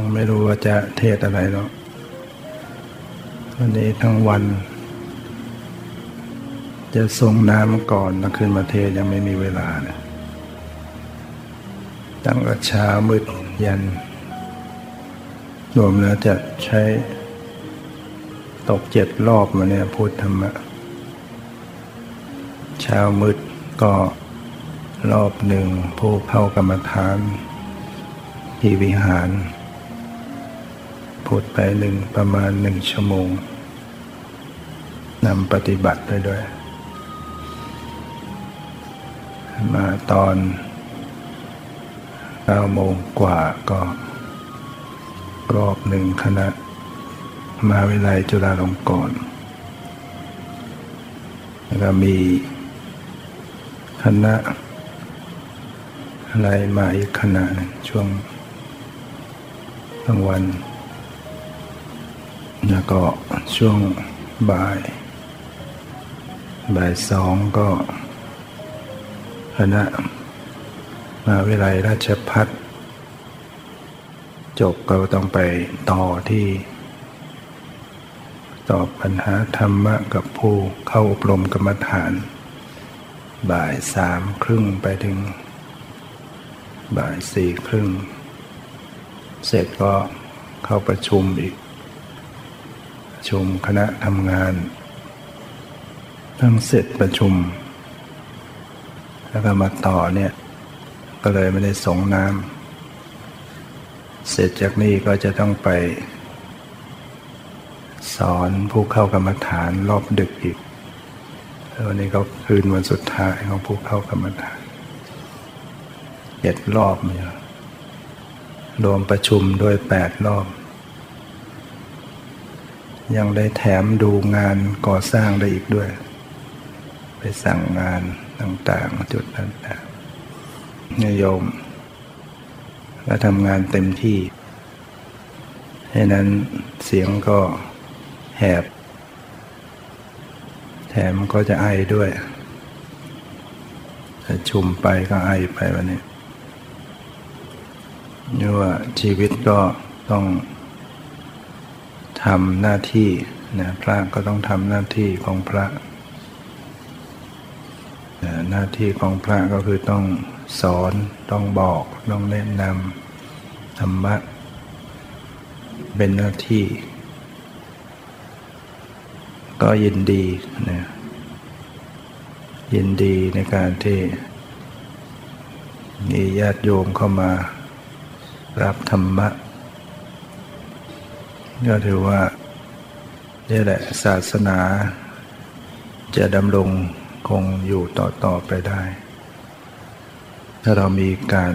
ยังไม่รู้ว่าจะเทศอะไรหรอกวันนี้ทั้งวันจะส่งน้ำก่อนแล้วขึ้นมาเทศยังไม่มีเวลานะตั้งแต่เช้ามืดยันรวมแล้วจะใช้ตก7รอบมาเนี่ยพูดธรรมะเช้ามืดก็รอบหนึ่งผู้เข้ากรรมฐานที่วิหารพูดไปประมาณหนึ่งชั่วโมงนำปฏิบัติไปด้วยมาตอน9 โมงกว่าก็รอบหนึ่งคณะมหาวิทยาลัยจุฬาลงกรณ์แล้วก็มีคณะอะไรมาอีกคณะช่วงกลางวันแล้วก็ช่วงบ่าย 2ก็คณะมหาวิทยาลัยราชภัฏจบก็ต้องไปต่อที่ตอบปัญหาธรรมะกับผู้เข้าอบรมกรรมฐานบ่าย 3 ครึ่งไปถึงบ่าย 4 ครึ่งเสร็จก็เข้าประชุมอีกประชุมคณะทำงานทั้งเสร็จประชุมแล้วก็มาต่อเนี่ยก็เลยไม่ได้ส่งน้ำเสร็จจากนี้ก็จะต้องไปสอนผู้เข้ากรรมฐานรอบดึกอีกวันนี้ก็คืนวันสุดท้ายของผู้เข้ากรรมฐาน7 รอบเนี่ยรวมประชุมด้วย8 รอบยังได้แถมดูงานก่อสร้างได้อีกด้วยไปสั่งงานต่างๆจุดต่างๆนิยมและทำงานเต็มที่ให้นั้นเสียงก็แหบแถมก็จะไอด้วยถ้าชุมไปก็ไอไปวันนี้นี่ว่าชีวิตก็ต้องทำหน้าที่นะพระก็ต้องทำหน้าที่ของพระนะหน้าที่ของพระก็คือต้องสอนต้องบอกต้องแนะนำธรรมะเป็นหน้าที่ก็ยินดีนะยินดีในการที่มีญาติโยมเข้ามารับธรรมะก็ถือว่านี่แหละศาสนาจะดำรงคงอยู่ต่อไปได้ถ้าเรามีการ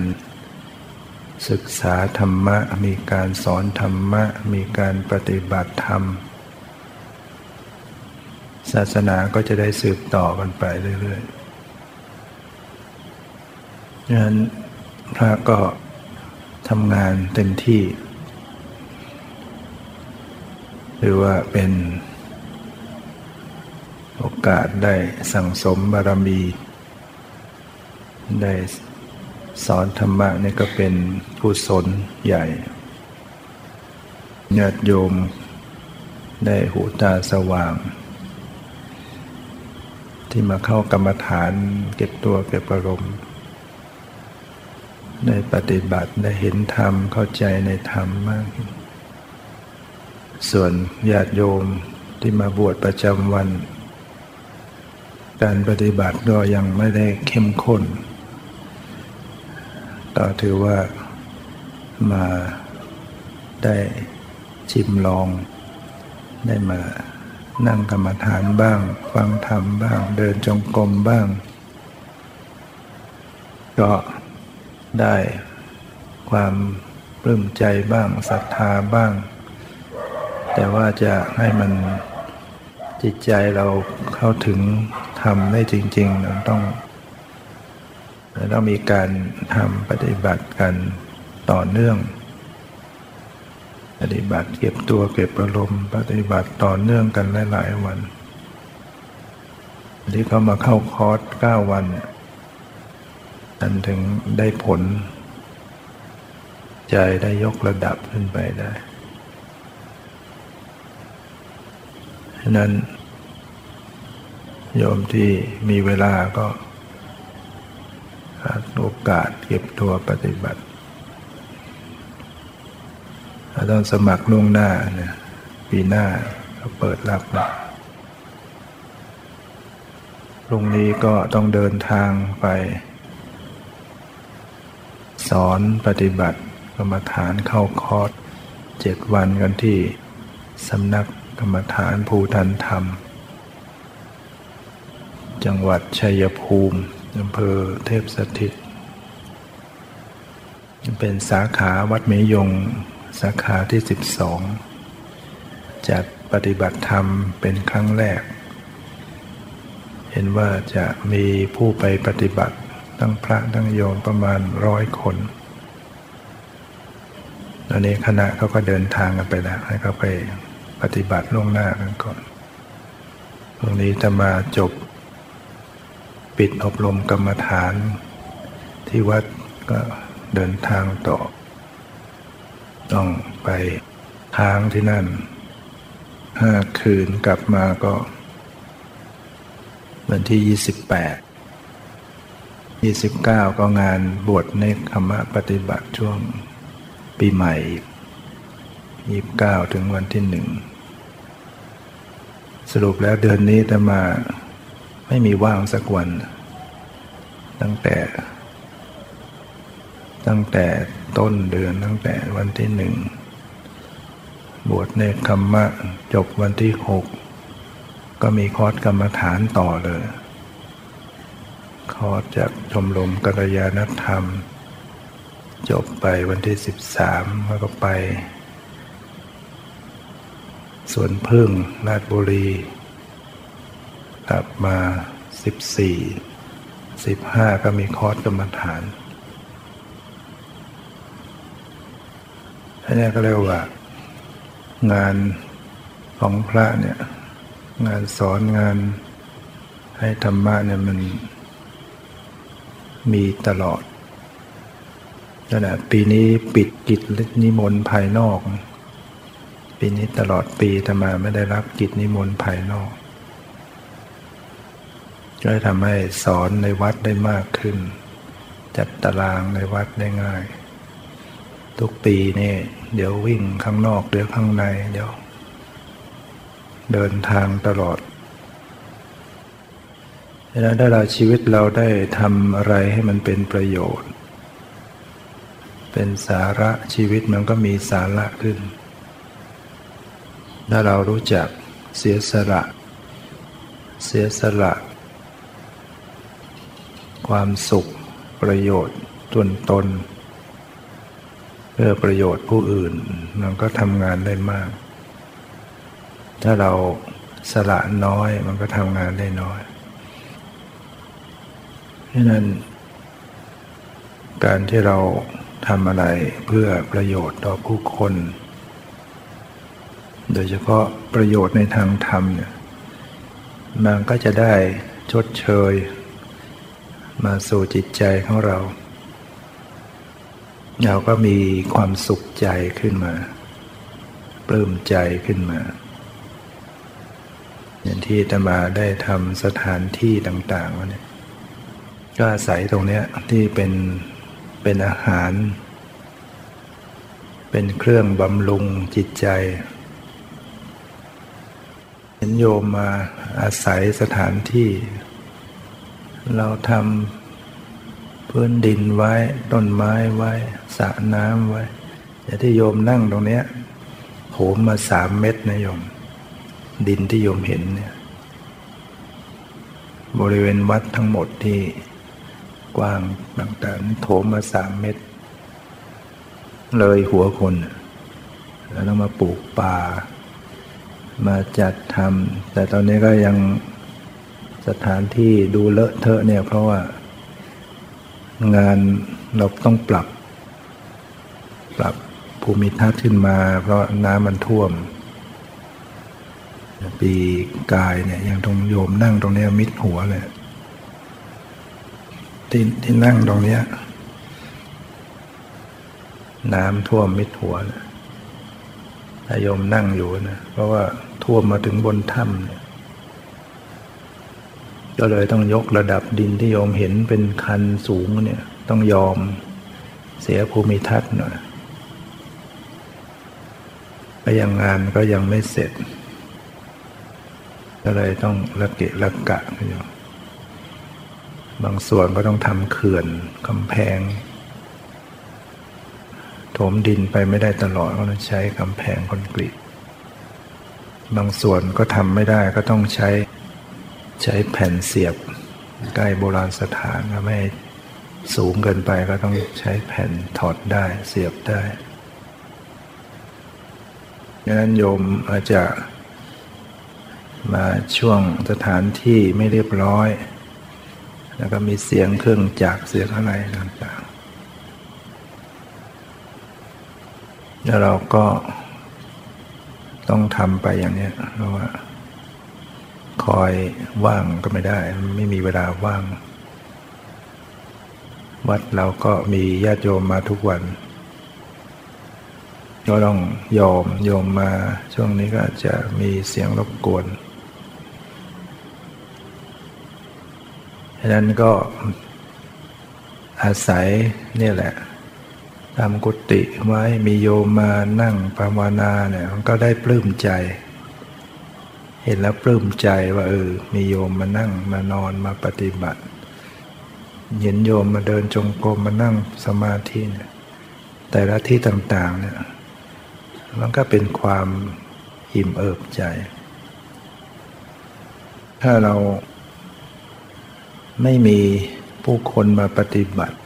ศึกษาธรรมะมีการสอนธรรมะมีการปฏิบัติธรรมศาสนาก็จะได้สืบต่อกันไปเรื่อยๆดังนั้นพระก็ทำงานเต็มที่หรือว่าเป็นโอกาสได้สั่งสมบารมีได้สอนธรรมะนี่ก็เป็นกุศลใหญ่ญาติโยมได้หูตาสว่างที่มาเข้ากรรมฐานเก็บตัวเก็บอารมณ์ได้ปฏิบัติได้เห็นธรรมเข้าใจในธรรมมากส่วนญาติโยมที่มาบวชประจำวันการปฏิบัติก็ยังไม่ได้เข้มข้นก็ถือว่ามาได้ชิมลองได้มานั่งกรรมฐานบ้างฟังธรรมบ้างเดินจงกรมบ้างก็ได้ความปลื้มใจบ้างศรัทธาบ้างแต่ว่าจะให้มันจิตใจเราเข้าถึงธรรมได้จริงๆเราต้องมีการทำปฏิบัติกันต่อเนื่องปฏิบัติเก็บตัวเก็บอารมณ์ปฏิบัติต่อเนื่องกันหลายๆวันที่เขามาเข้าคอร์ส9 วันจนถึงได้ผล ใจได้ยกระดับขึ้นไปได้ฉะนั้นโยมที่มีเวลาก็หาโอกาสเก็บตัวปฏิบัติต้องสมัครล่วงหน้าเนี่ยปีหน้าก็เปิดรับแล้วพรุ่งนี้ก็ต้องเดินทางไปสอนปฏิบัติกรรมฐานเข้าคอร์ส7 วันกันที่สำนักกรรมฐานภูทันธรรมจังหวัดชัยภูมิอำเภอเทพสถิตเป็นสาขาวัดเมยงสาขาที่12จัดปฏิบัติธรรมเป็นครั้งแรกเห็นว่าจะมีผู้ไปปฏิบัติทั้งพระทั้งโยมประมาณ100 คนตอนนี้คณะเขาก็เดินทางกันไปแล้วให้เขาไปปฏิบัติล่วงหน้ากันก่อนพรุ่งนี้จะมาจบปิดอบรมกรรมฐานที่วัดก็เดินทางต่อต้องไปค้างที่นั่น5 คืนกลับมาก็วันที่28 29ก็งานบวชเนกขมะปฏิบัติช่วงปีใหม่29ถึงวันที่1สรุปแล้วเดือนนี้จะมาไม่มีว่างสักวันตั้งแต่ต้นเดือนตั้งแต่วันที่1บวชเนกขมะจบวันที่6ก็มีคอร์สกรรมฐานต่อเลยคอร์สจากชมรมกัลยาณธรรมจบไปวันที่13แล้วก็ไปสวนผึ้งราชบุรีกลับมา14 15ก็มีคอร์สกรรมฐานอันนี้ก็เรียกว่างานของพระเนี่ยงานสอนงานให้ธรรมะเนี่ยมันมีตลอดนั่นแหละปีนี้ปิดกิจนิมนต์ภายนอกปีนี้ตลอดปีธรรมาไม่ได้รับกิจนิมนต์ภายนอกช่วยทำให้สอนในวัดได้มากขึ้นจัดตารางในวัดได้ง่ายทุกปีนี่เดี๋ยววิ่งข้างนอกเดี๋ยวข้างในเดี๋ยวเดินทางตลอดแล้วถ้าเราชีวิตเราได้ทำอะไรให้มันเป็นประโยชน์เป็นสาระชีวิตมันก็มีสาระขึ้นถ้าเรารู้จักเสียสละความสุขประโยชน์ตนเพื่อประโยชน์ผู้อื่นมันก็ทำงานได้มากถ้าเราสละน้อยมันก็ทำงานได้น้อยเพราะนั้นการที่เราทำอะไรเพื่อประโยชน์ต่อผู้คนโดยเฉพาะประโยชน์ในทางธรรมเนี่ยมันก็จะได้ชดเชยมาสู่จิตใจของเราก็มีความสุขใจขึ้นมาปลื้มใจขึ้นมาอย่างที่อาตมาได้ทำสถานที่ต่างๆวันนี้ก็อาศัยตรงเนี้ยที่เป็นอาหารเป็นเครื่องบำรุงจิตใจเห็นโยมมาอาศัยสถานที่เราทำพื้นดินไว้ต้นไม้ไว้สระน้ำไว้อย่างที่โยมนั่งตรงเนี้ยโหมมา3 เม็ดนะโยมดินที่โยมเห็นเนี่ยบริเวณวัดทั้งหมดที่กว้างต่างๆโถมมา3 เม็ดเลยหัวคนแล้วต้องมาปลูกป่ามาจัดทำแต่ตอนนี้ก็ยังสถานที่ดูเลอะเทอะเนี่ยเพราะว่างานเราต้องปรับภูมิทัศน์ขึ้นมาเพราะน้ำมันท่วมปีกายเนี่ยยังตรงโยมนั่งตรงนี้มิดหัวเลยที่นั่งตรงนี้ น้ำท่วมมิดหัวนะถ้าโยมนั่งอยู่นะเพราะว่าท่วมมาถึงบนถ้ำเนี่ยก็เลยต้องยกระดับดินที่โยมเห็นเป็นคันสูงเนี่ยต้องยอมเสียภูมิทัศน์หน่อยก็ยังงานก็ยังไม่เสร็จก็เลยต้องละเกะละกะกันอยู่บางส่วนก็ต้องทำเขื่อนกำแพงถมดินไปไม่ได้ตลอดก็ต้องใช้กำแพงคอนกรีตบางส่วนก็ทำไม่ได้ก็ต้องใช้แผ่นเสียบใกล้โบราณสถานก็ไม่สูงเกินไปก็ต้องใช้แผ่นถอดได้เสียบได้ดังนั้นโยมอาจจะมาช่วงสถานที่ไม่เรียบร้อยแล้วก็มีเสียงเครื่องจักรเสียงอะไรต่างๆแล้วเราก็ต้องทำไปอย่างนี้เพราะว่าคอยว่างก็ไม่ได้ไม่มีเวลาว่างวัดเราก็มีญาติโยมมาทุกวันก็ต้องโยมมาช่วงนี้ก็อาจจะมีเสียงรบกวนฉะนั้นก็อาศัยนี่แหละทำกุฏิไว้มีโยมมานั่งภาวนาเนี่ยมันก็ได้ปลื้มใจเห็นแล้วปลื้มใจว่ามีโยมมานั่งมานอนมาปฏิบัติเห็นโยมมาเดินจงกรมมานั่งสมาธิเนี่ยแต่ละที่ต่างๆเนี่ยมันก็เป็นความอิ่มเอิบใจถ้าเราไม่มีผู้คนมาปฏิบัติ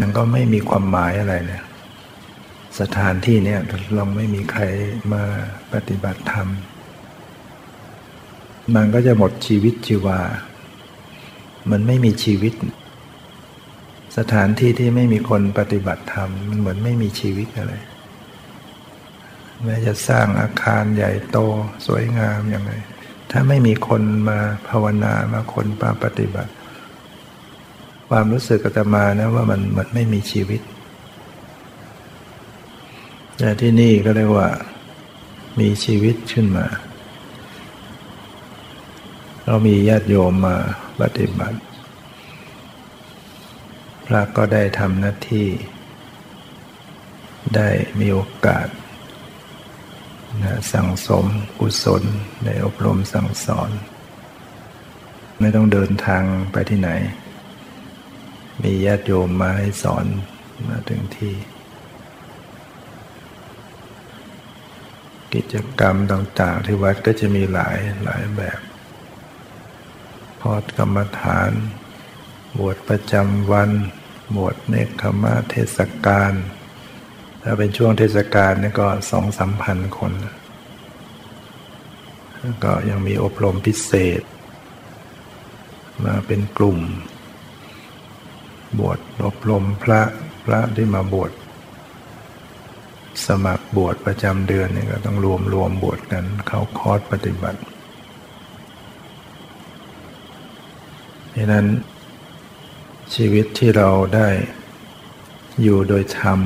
นั่นก็ไม่มีความหมายอะไรเลยสถานที่เนี่ยลองไม่มีใครมาปฏิบัติธรรมมันก็จะหมดชีวิตชีวามันไม่มีชีวิตสถานที่ที่ไม่มีคนปฏิบัติธรรมมันเหมือนไม่มีชีวิตอะไรแม้จะสร้างอาคารใหญ่โตสวยงามอย่างไรถ้าไม่มีคนมาภาวนามาคนมาปฏิบัติความรู้สึกอาตมานะว่ามันเหมือนไม่มีชีวิตแต่ที่นี่ก็เรียกว่ามีชีวิตขึ้นมาเรามีญาติโยมมาปฏิบัติพระก็ได้ทำหน้าที่ได้มีโอกาสสั่งสมกุศลได้อบรมสั่งสอนไม่ต้องเดินทางไปที่ไหนมีญาติโยมมาให้สอนมาถึงที่กิจกรรมต่างๆที่วัดก็จะมีหลายแบบทอดกรรมฐานบวชประจำวันบวชเนกขมะเทศกาลถ้าเป็นช่วงเทศกาลนี่ก็ 2-3 พันคนแล้วก็ยังมีอบรมพิเศษมาเป็นกลุ่มบวชอบรมพระที่มาบวชสมัครบวชประจำเดือนนี่ก็ต้องรวมบวชกันเข้าคอร์สปฏิบัติดังนั้นชีวิตที่เราได้อยู่โดยธรรม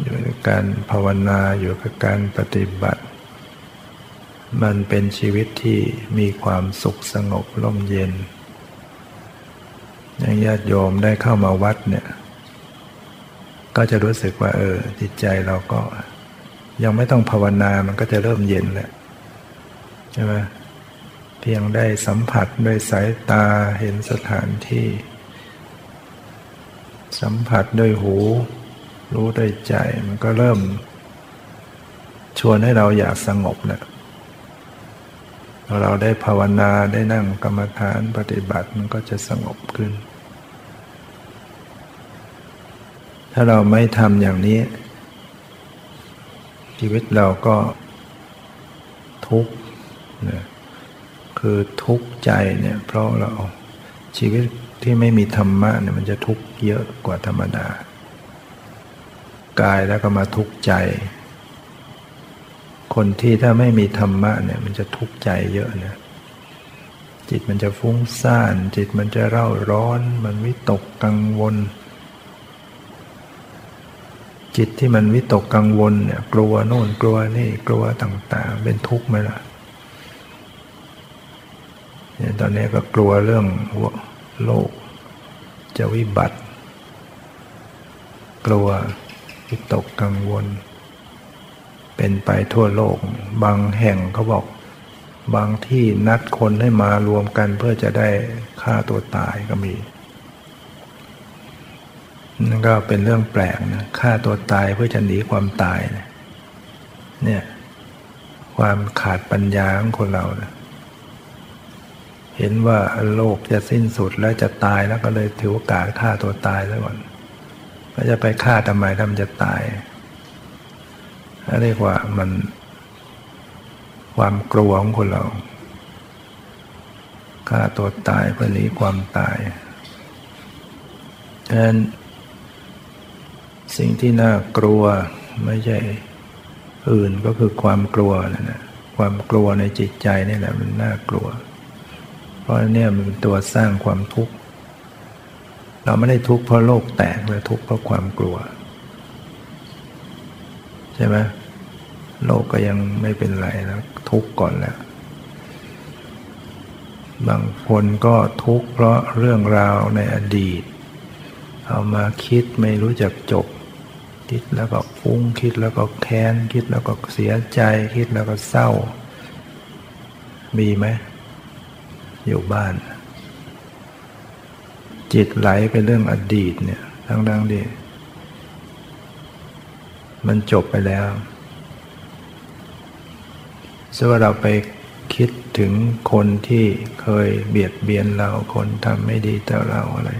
อยู่กับการภาวนาอยู่กับการปฏิบัติมันเป็นชีวิตที่มีความสุขสงบร่มเย็นอย่างญาติโยมได้เข้ามาวัดเนี่ยก็จะรู้สึกว่าจิตใจเราก็ยังไม่ต้องภาวนามันก็จะเริ่มเย็นแหละใช่ไหมเพียงได้สัมผัสด้วยสายตาเห็นสถานที่สัมผัสด้วยหูรู้ด้วยใจมันก็เริ่มชวนให้เราอยากสงบแหละเราได้ภาวนาได้นั่งกรรมฐานปฏิบัติมันก็จะสงบขึ้นถ้าเราไม่ทำอย่างนี้ชีวิตเราก็ทุกข์นะคือทุกข์ใจเนี่ยเพราะเราชีวิตที่ไม่มีธรรมะเนี่ยมันจะทุกข์เยอะกว่าธรรมดากายแล้วก็มาทุกข์ใจคนที่ถ้าไม่มีธรรมะเนี่ยมันจะทุกข์ใจเยอะนะจิตมันจะฟุ้งซ่านจิตมันจะเร่าร้อนมันวิตกกังวล จิตที่มันวิตกกังวลเนี่ยกลัวโน่นกลัวนี่กลัวต่างๆเป็นทุกข์ไหมล่ะเนี่ยตอนนี้ก็กลัวเรื่องโลกจะวิบัติกลัววิตกกังวลเป็นไปทั่วโลกบางแห่งเขาบอกบางที่นัดคนให้มารวมกันเพื่อจะได้ฆ่าตัวตายก็มีนั่นก็เป็นเรื่องแปลกนะฆ่าตัวตายเพื่อจะหนีความตายนะเนี่ยความขาดปัญญาของคนเรานะเห็นว่าโลกจะสิ้นสุดแล้วจะตายแล้วก็เลยถือโอกาสฆ่าตัวตายซะก่อนก็จะไปฆ่าทำไมถ้ามันจะตายเรียกว่ามันความกลัวของคนเราฆ่าตัวตายเพื่อหนีความตายฉะนั้นสิ่งที่น่ากลัวไม่ใช่อื่นก็คือความกลัวนั่นแหละความกลัวในจิตใจนี่แหละมันน่ากลัวเพราะเนี่ยมันเป็นตัวสร้างความทุกข์เราไม่ได้ทุกข์เพราะโลกแตกเราทุกข์เพราะความกลัวใช่ไหมโลกก็ยังไม่เป็นไรแล้วทุกข์ก่อนแล้วบางคนก็ทุกข์เพราะเรื่องราวในอดีตเอามาคิดไม่รู้จักจบคิดแล้วก็ฟุ้งคิดแล้วก็แค้นคิดแล้วก็เสียใจคิดแล้วก็เศร้ามีไหมอยู่บ้านจิตไหลไปเรื่องอดีตเนี่ยทั้งๆที่มันจบไปแล้วเสียว่าเราไปคิดถึงคนที่เคยเบียดเบียนเราคนทำไม่ดีต่อเราอะไร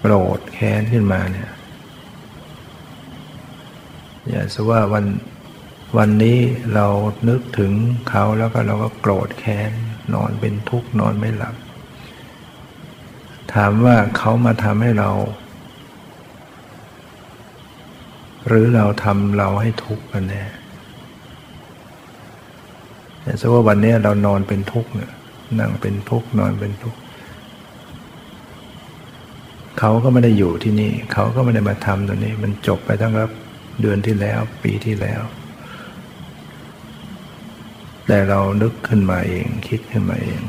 โกรธแค้นขึ้นมาเนี่ยอย่าเสียว่าวันนี้เรานึกถึงเขาแล้วก็เราก็โกรธแค้นนอนเป็นทุกข์นอนไม่หลับถามว่าเขามาทำให้เราหรือเราทำเราให้ทุกข์กันแน่แต่ถ้าว่าวันนี้เรานอนเป็นทุกข์เนี่ยนั่งเป็นทุกข์นอนเป็นทุกข์เขาก็ไม่ได้อยู่ที่นี่เขาก็ไม่ได้มาทำตัวนี้มันจบไปตั้งแต่เดือนที่แล้วปีที่แล้วแต่เรานึกขึ้นมาเองคิดขึ้นมาเอง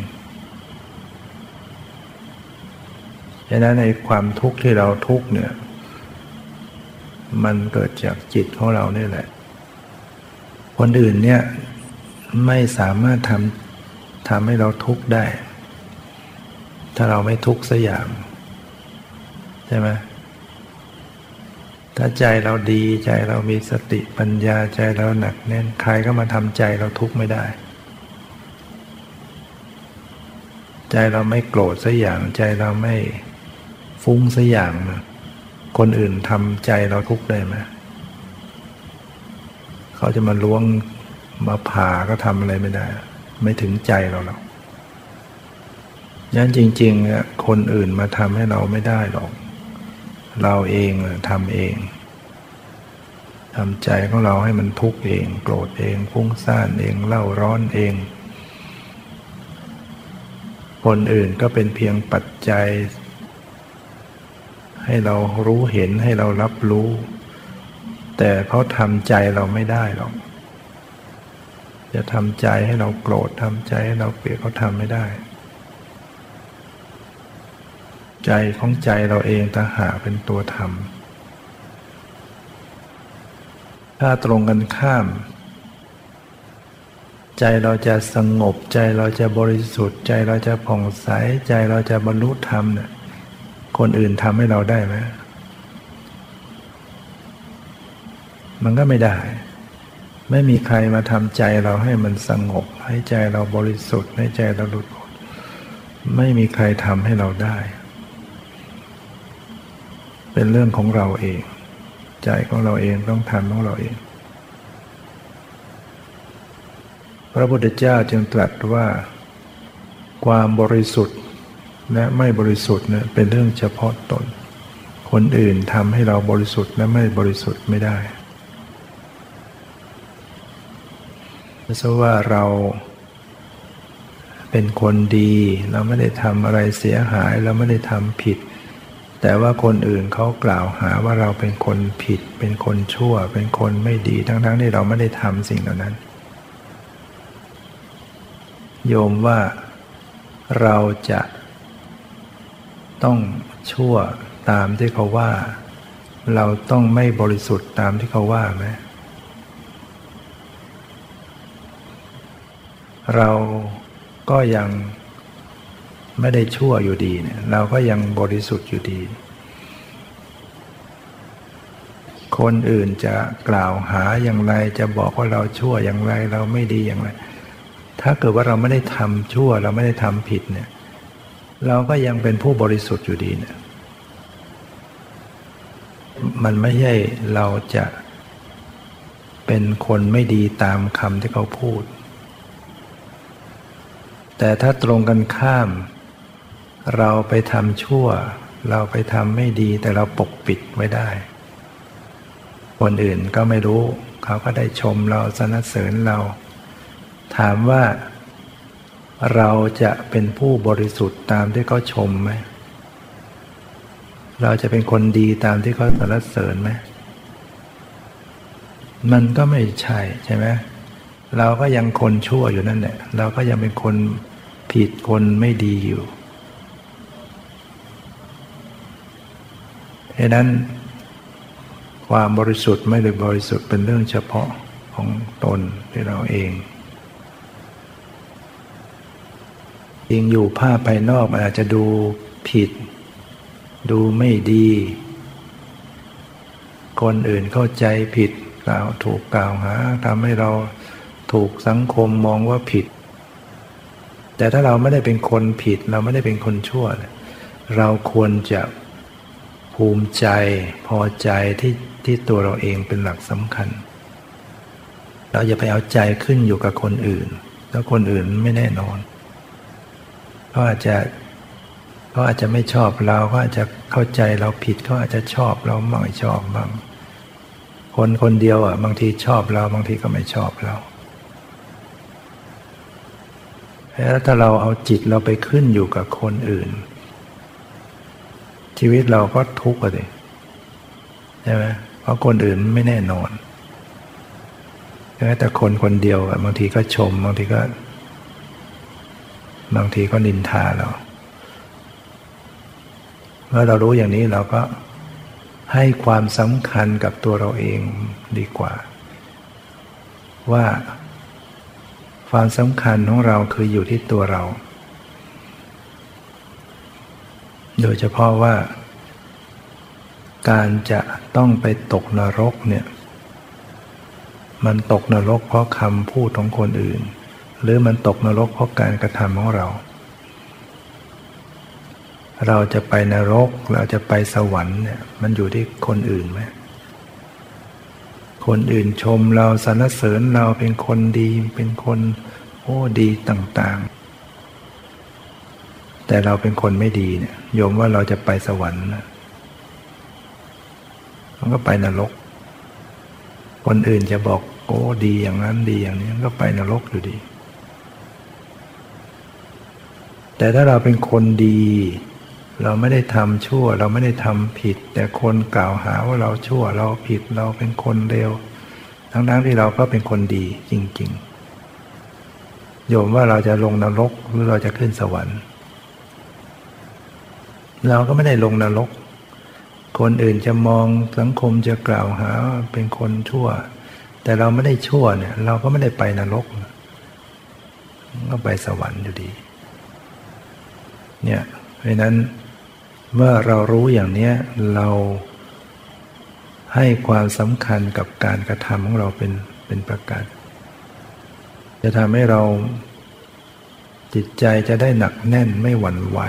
ฉะนั้นในความทุกข์ที่เราทุกข์เนี่ยมันเกิดจากจิตของเราเนี่ยแหละคนอื่นเนี่ยไม่สามารถทำให้เราทุกข์ได้ถ้าเราไม่ทุกข์สักอย่างใช่ไหมถ้าใจเราดีใจเรามีสติปัญญาใจเราหนักแน่นใครก็มาทำใจเราทุกข์ไม่ได้ใจเราไม่โกรธสักอย่างใจเราไม่ฟุ้งสักอย่างนะคนอื่นทำใจเราทุกข์ได้ไหมเขาจะมาล้วงมาผ่าก็ทำอะไรไม่ได้ไม่ถึงใจเราหรอกงั้นจริงๆคนอื่นมาทำให้เราไม่ได้หรอกเราเองทำเองทำใจของเราให้มันทุกข์เองโกรธเองฟุ้งซ่านเองเล่าร้อนเองคนอื่นก็เป็นเพียงปัจจัยให้เรารู้เห็นให้เรารับรู้แต่เขาทำใจเราไม่ได้หรอกจะทำใจให้เราโกรธทำใจให้เราเกลียดเขาทำไม่ได้ใจของใจเราเองต่างหากเป็นตัวทำถ้าตรงกันข้ามใจเราจะสงบใจเราจะบริสุทธิ์ใจเราจะผ่องใสใจเราจะบรรลุธรรมเนี่ยคนอื่นทำให้เราได้ไหมมันก็ไม่ได้ไม่มีใครมาทำใจเราให้มันสงบให้ใจเราบริสุทธิ์ให้ใจเราหลุดพ้นไม่มีใครทำให้เราได้เป็นเรื่องของเราเองใจของเราเองต้องทำของเราเองพระพุทธเจ้าจึงตรัสว่าความบริสุทธิ์และไม่บริสุทธิ์เนี่ยเป็นเรื่องเฉพาะตนคนอื่นทำให้เราบริสุทธิ์และไม่บริสุทธิ์ไม่ได้เพราะว่าเราเป็นคนดีเราไม่ได้ทำอะไรเสียหายเราไม่ได้ทำผิด แต่ว่าคนอื่นเขากล่าวหาว่าเราเป็นคนผิดเป็นคนชั่วเป็นคนไม่ดีทั้งๆที่เราไม่ได้ทำสิ่งเหล่านั้นโยมว่าเราจะต้องชั่วตามที่เขาว่าเราต้องไม่บริสุทธิ์ตามที่เขาว่าไหมเราก็ยังไม่ได้ชั่วอยู่ดีเนี่ยเราก็ยังบริสุทธิ์อยู่ดีคนอื่นจะกล่าวหาอย่างไรจะบอกว่าเราชั่วอย่างไรเราไม่ดีอย่างไรถ้าเกิดว่าเราไม่ได้ทำชั่วเราไม่ได้ทำผิดเนี่ยเราก็ยังเป็นผู้บริสุทธิ์อยู่ดีเนี่ยมันไม่ใช่เราจะเป็นคนไม่ดีตามคำที่เขาพูดแต่ถ้าตรงกันข้ามเราไปทำชั่วเราไปทำไม่ดีแต่เราปกปิดไว้ได้คนอื่นก็ไม่รู้เขาก็ได้ชมเราสรรเสริญเราถามว่าเราจะเป็นผู้บริสุทธิ์ตามที่เขาชมไหมเราจะเป็นคนดีตามที่เขาสรรเสริญไหมมันก็ไม่ใช่ใช่ไหมเราก็ยังคนชั่วอยู่นั่นแหละเราก็ยังเป็นคนผิดคนไม่ดีอยู่เพราะนั้นความบริสุทธิ์ไม่ได้บริสุทธิ์เป็นเรื่องเฉพาะของตนที่เราเองจริงอยู่ภาพภายนอกอาจจะดูผิดดูไม่ดีคนอื่นเข้าใจผิดกล่าวถูกกล่าวหาทำให้เราถูกสังคมมองว่าผิดแต่ถ้าเราไม่ได้เป็นคนผิดเราไม่ได้เป็นคนชั่วเราควรจะภูมิใจพอใจที่ตัวเราเองเป็นหลักสำคัญเราอย่าไปเอาใจขึ้นอยู่กับคนอื่นแล้วคนอื่นไม่แน่นอนเขาอาจจะไม่ชอบเราเขาอาจจะเข้าใจเราผิดเขาอาจจะชอบเราบ้างไม่ชอบบ้างคนคนเดียวอ่ะบางทีชอบเราบางทีก็ไม่ชอบเราแล้วถ้าเราเอาจิตเราไปขึ้นอยู่กับคนอื่นชีวิตเราก็ทุกข์เลยใช่ไหมเพราะคนอื่นไม่แน่นอนแต่คนคนเดียวอ่ะบางทีก็ชมบางทีก็นินทาเราเมื่อเรารู้อย่างนี้เราก็ให้ความสำคัญกับตัวเราเองดีกว่าว่าความสำคัญของเราคืออยู่ที่ตัวเราโดยเฉพาะว่าการจะต้องไปตกนรกเนี่ยมันตกนรกเพราะคำพูดของคนอื่นหรือมันตกนรกเพราะการกระทำของเราเราจะไปนรกเราจะไปสวรรค์เนี่ยมันอยู่ที่คนอื่นไหมคนอื่นชมเราสรรเสริญเราเป็นคนดีเป็นคนโอ้ดีต่างๆแต่เราเป็นคนไม่ดีเนี่ยโยมว่าเราจะไปสวรรค์นะมันก็ไปนรกคนอื่นจะบอกโอ้ดีอย่างนั้นดีอย่างนี้ก็ไปนรกอยู่ดีแต่ถ้าเราเป็นคนดีเราไม่ได้ทำชั่วเราไม่ได้ทำผิดแต่คนกล่าวหาว่าเราชั่วเราผิดเราเป็นคนเลวทั้งที่เราก็เป็นคนดีจริงๆโยมว่าเราจะลงนรกหรือเราจะขึ้นสวรรค์เราก็ไม่ได้ลงนรกคนอื่นจะมองสังคมจะกล่าวหาเป็นคนชั่วแต่เราไม่ได้ชั่วเนี่ยเราก็ไม่ได้ไปนรกก็ไปสวรรค์อยู่ดีเนี่ยเพราะนั้นเมื่อเรารู้อย่างนี้เราให้ความสำคัญกับการกระทำของเราเป็นประการจะทำให้เราจิตใจจะได้หนักแน่นไม่หวั่นไหว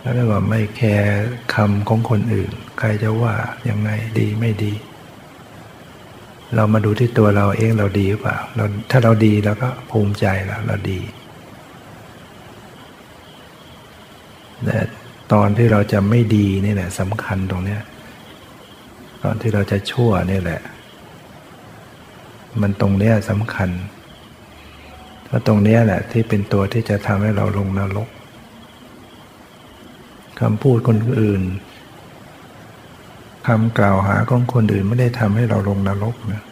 แล้วเรียกว่าไม่แคร์คำของคนอื่นใครจะว่ายังไงดีไม่ดีเรามาดูที่ตัวเราเองเราดีหรือเปล่าถ้าเราดีเราก็ภูมิใจแล้วเราดีแต่ตอนที่เราจะไม่ดีนี่แหละสำคัญตรงเนี้ยตอนที่เราจะชั่วนี่แหละมันตรงเนี้ยสำคัญเพราะตรงเนี้ยแหละที่เป็นตัวที่จะทำให้เราลงนรก คำพูดคนอื่นคำกล่าวหาของคนอื่นไม่ได้ทำให้เราลงนรกนะ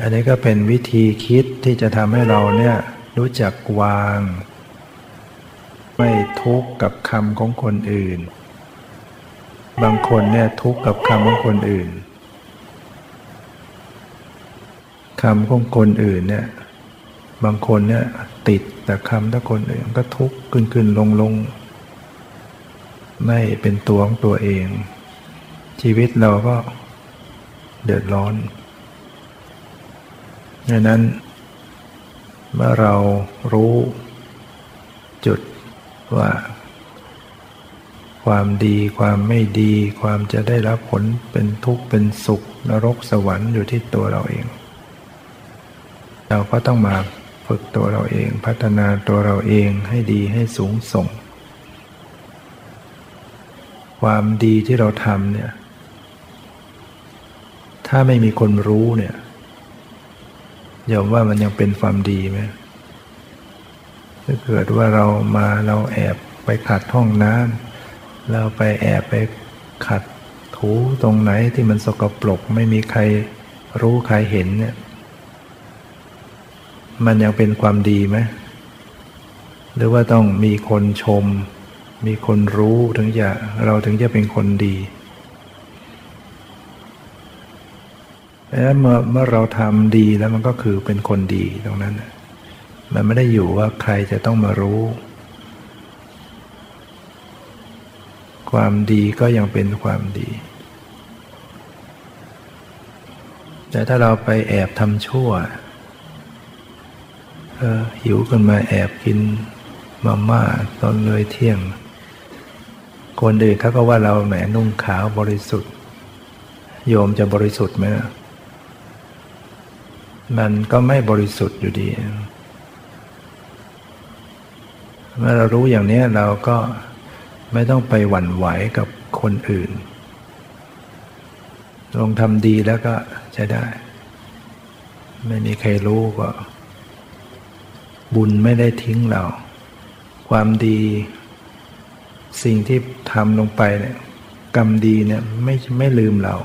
อันนี้ก็เป็นวิธีคิดที่จะทำให้เราเนี่ยรู้จักวางไม่ทุกข์กับคำของคนอื่นบางคนเนี่ยทุกข์กับคำของคนอื่นคำของคนอื่นเนี่ยบางคนเนี่ยติดแต่คำถ้าคนอื่นก็ทุกข์ขึ้นลงไม่เป็นตัวของตัวเองชีวิตเราก็เดือดร้อนดังนั้นเมื่อเรารู้จุดว่าความดีความไม่ดีความจะได้รับผลเป็นทุกข์เป็นสุขนรกสวรรค์อยู่ที่ตัวเราเองเราก็ต้องมาฝึกตัวเราเองพัฒนาตัวเราเองให้ดีให้สูงส่งความดีที่เราทำเนี่ยถ้าไม่มีคนรู้เนี่ยยอมว่ามันยังเป็นความดีไหมถ้าเกิดว่าเราแอบไปขัดห้องน้ำเราไปแอบไปขัดถูตรงไหนที่มันสกปรกไม่มีใครรู้ใครเห็นเนี่ยมันยังเป็นความดีไหมหรือว่าต้องมีคนชมมีคนรู้เราถึงจะเป็นคนดีแล้วเมื่อเราทำดีแล้วมันก็คือเป็นคนดีตรงนั้นมันไม่ได้อยู่ว่าใครจะต้องมารู้ความดีก็ยังเป็นความดีแต่ถ้าเราไปแอบทำชั่วหิวกันมาแอบกินมาม่าตอนเลยเที่ยงคนอื่นเขาก็ว่าเราแหมนุ่งขาวบริสุทธิ์โยมจะบริสุทธิ์ไหมมันก็ไม่บริสุทธิ์อยู่ดีเมื่อเรารู้อย่างนี้เราก็ไม่ต้องไปหวั่นไหวกับคนอื่นลงทำดีแล้วก็ใช้ได้ไม่มีใครรู้ก็บุญไม่ได้ทิ้งเราความดีสิ่งที่ทำลงไปเนี่ยกรรมดีเนี่ยไม่ลืมเรา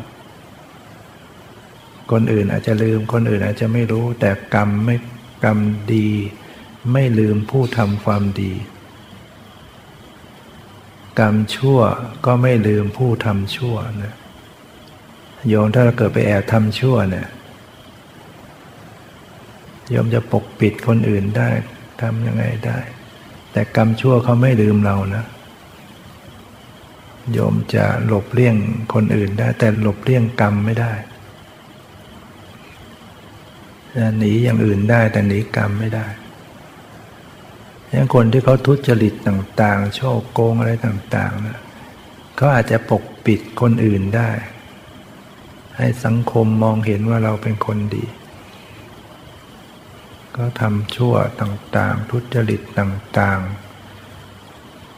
คนอื่นอาจจะลืมคนอื่นอาจจะไม่รู้แต่กรรมดีไม่ลืมผู้ทำความดีกรรมชั่วก็ไม่ลืมผู้ทำชั่วนะโยมถ้าเราเกิดไปแอบทำชั่วเนี่ยโยมจะปกปิดคนอื่นได้ทำยังไงได้แต่กรรมชั่วเขาไม่ลืมเรานะโยมจะหลบเลี่ยงคนอื่นได้แต่หลบเลี่ยงกรรมไม่ได้หนีอย่างอื่นได้แต่หนีกรรมไม่ได้อย่างคนที่เขาทุจริตต่างๆโชคโกงอะไรต่างๆนะเขาอาจจะปกปิดคนอื่นได้ให้สังคมมองเห็นว่าเราเป็นคนดีก็ทำชั่วต่างๆทุจริตต่าง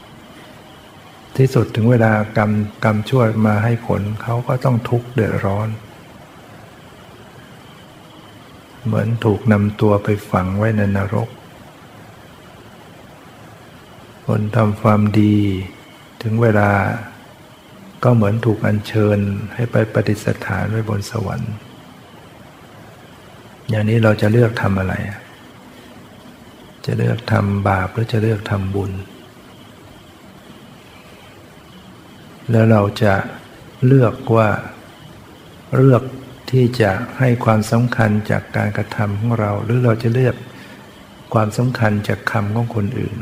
ๆที่สุดถึงเวลากรรมชั่วมาให้ผลเขาก็ต้องทุกข์เดือดร้อนเหมือนถูกนำตัวไปฝังไว้ในนรกคนทำความดีถึงเวลาก็เหมือนถูกอัญเชิญให้ไปประดิษฐานไว้บนสวรรค์อย่างนี้เราจะเลือกทำอะไรจะเลือกทำบาปหรือจะเลือกทำบุญแล้วเราจะเลือกว่าเลือกที่จะให้ความสำคัญจากการกระทำของเราหรือเราจะเลือกความสำคัญจากคำของคนอื่น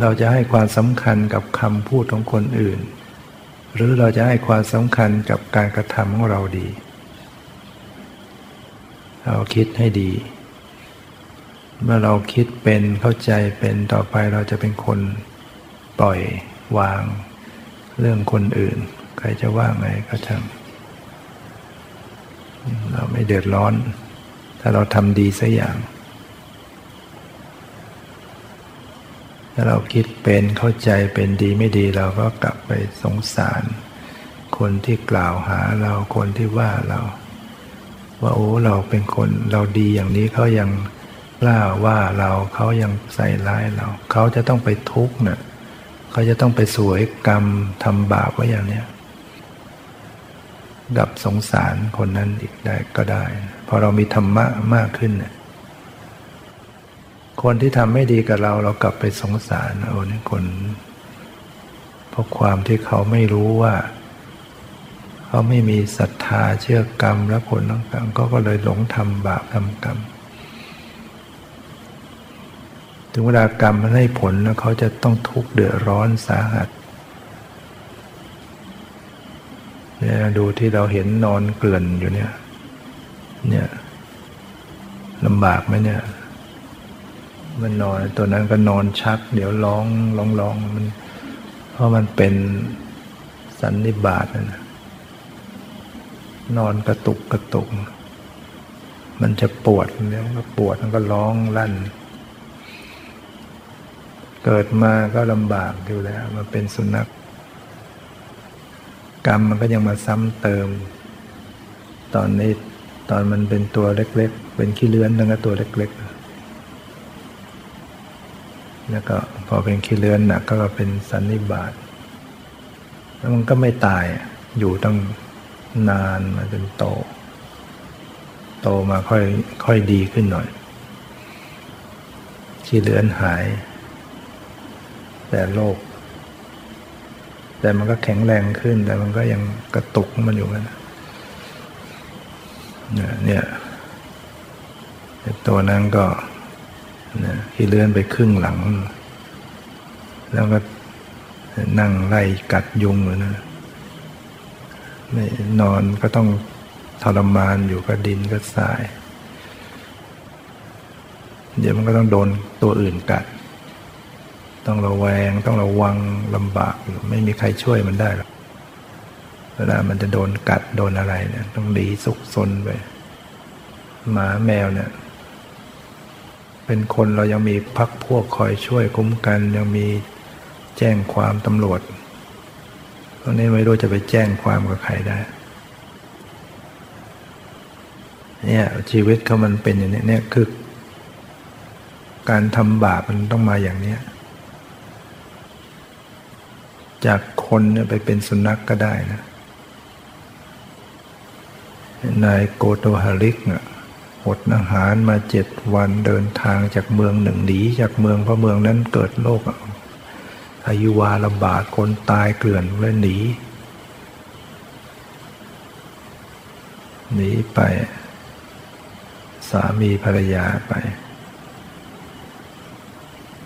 เราจะให้ความสำคัญกับคำพูดของคนอื่นหรือเราจะให้ความสำคัญกับการกระทำของเราดีเราคิดให้ดีเมื่อเราคิดเป็นเข้าใจเป็นต่อไปเราจะเป็นคนปล่อยวางเรื่องคนอื่นใครจะว่าไงก็ช่างเราไม่เดือดร้อนถ้าเราทำดีสักอย่างถ้าเราคิดเป็นเข้าใจเป็นดีไม่ดีเราก็กลับไปสงสารคนที่กล่าวหาเราคนที่ว่าเราว่าโอ้เราเป็นคนเราดีอย่างนี้เขายัง กล้าว่าเราเขายังใส่ร้ายเราเขาจะต้องไปทุกข์เนี่ยเขาจะต้องไปสวยกรรมทำบาปไว้อย่างเนี้ยดับสงสารคนนั้นอีกได้ก็ได้พอเรามีธรรมะมากขึ้นเนี่ยคนที่ทำไม่ดีกับเราเรากลับไปสงสารโอ้นี่คนเพราะความที่เขาไม่รู้ว่าเขาไม่มีศรัทธาเชื่อกรรมและผลของกรรมก็เลยหลงทำบาปทำกรรมถึงเวลากรรมมันให้ผลแล้วเขาจะต้องทุกข์เดือดร้อนสาหัสเนี่ยดูที่เราเห็นนอนเกลื่อนอยู่เนี่ยลำบากไหมเนี่ยมันนอนตัวนั้นก็นอนชักเดี๋ยวร้องมันเพราะมันเป็นสันนิบาตนะนอนกระตุกมันจะปวดแล้วก็ปวดมันก็ร้องลั่นเกิดมาก็ลำบากอยู่แล้วมาเป็นสุนัขกรรมมันก็ยังมาซ้ำเติมตอนนี้ตอนมันเป็นตัวเล็กๆเป็นขี้เลื้อนแล้วก็ตัวเล็กๆแล้วก็พอเป็นขี้เลื้อนน่ะก็เป็นสันนิบาตแล้วมันก็ไม่ตายอยู่ตั้งนานมาจนโตมาค่อยดีขึ้นหน่อยขี้เลื้อนหายแต่โรคแต่มันก็แข็งแรงขึ้นแต่มันก็ยังกระตุกมันอยู่นะเนี่ยตัวนั้นก็ขี้เลื้อนไปครึ่งหลังแล้วก็นั่งไล่กัดยุงเลยนะนอนก็ต้องทรมานอยู่กับดินกับทรายเดี๋ยวมันก็ต้องโดนตัวอื่นกัดต้องระแวงต้องระวังลำบากอยู่ไม่มีใครช่วยมันได้หรอกเวลามันจะโดนกัดโดนอะไรเนี่ยต้องหลีซุกซนไปหมาแมวเนี่ยเป็นคนเรายังมีพรรคพวกคอยช่วยคุ้มกันยังมีแจ้งความตำรวจตอนนี้ไม่รู้จะไปแจ้งความกับใครได้เนี่ยชีวิตเขามันเป็นอย่างนี้เนี่ยคือการทำบาปมันต้องมาอย่างเนี้ยจากคนเนี่ยไปเป็นสุนัข ก็ได้นะนายโกโตฮาริกเนี่ยอดอาหารมา7 วันเดินทางจากเมืองหนึ่งหนีจากเมืองเพราะเมืองนั้นเกิดโรคอายุวาระบาดคนตายเกลื่อนเลยหนีไปสามีภรรยาไป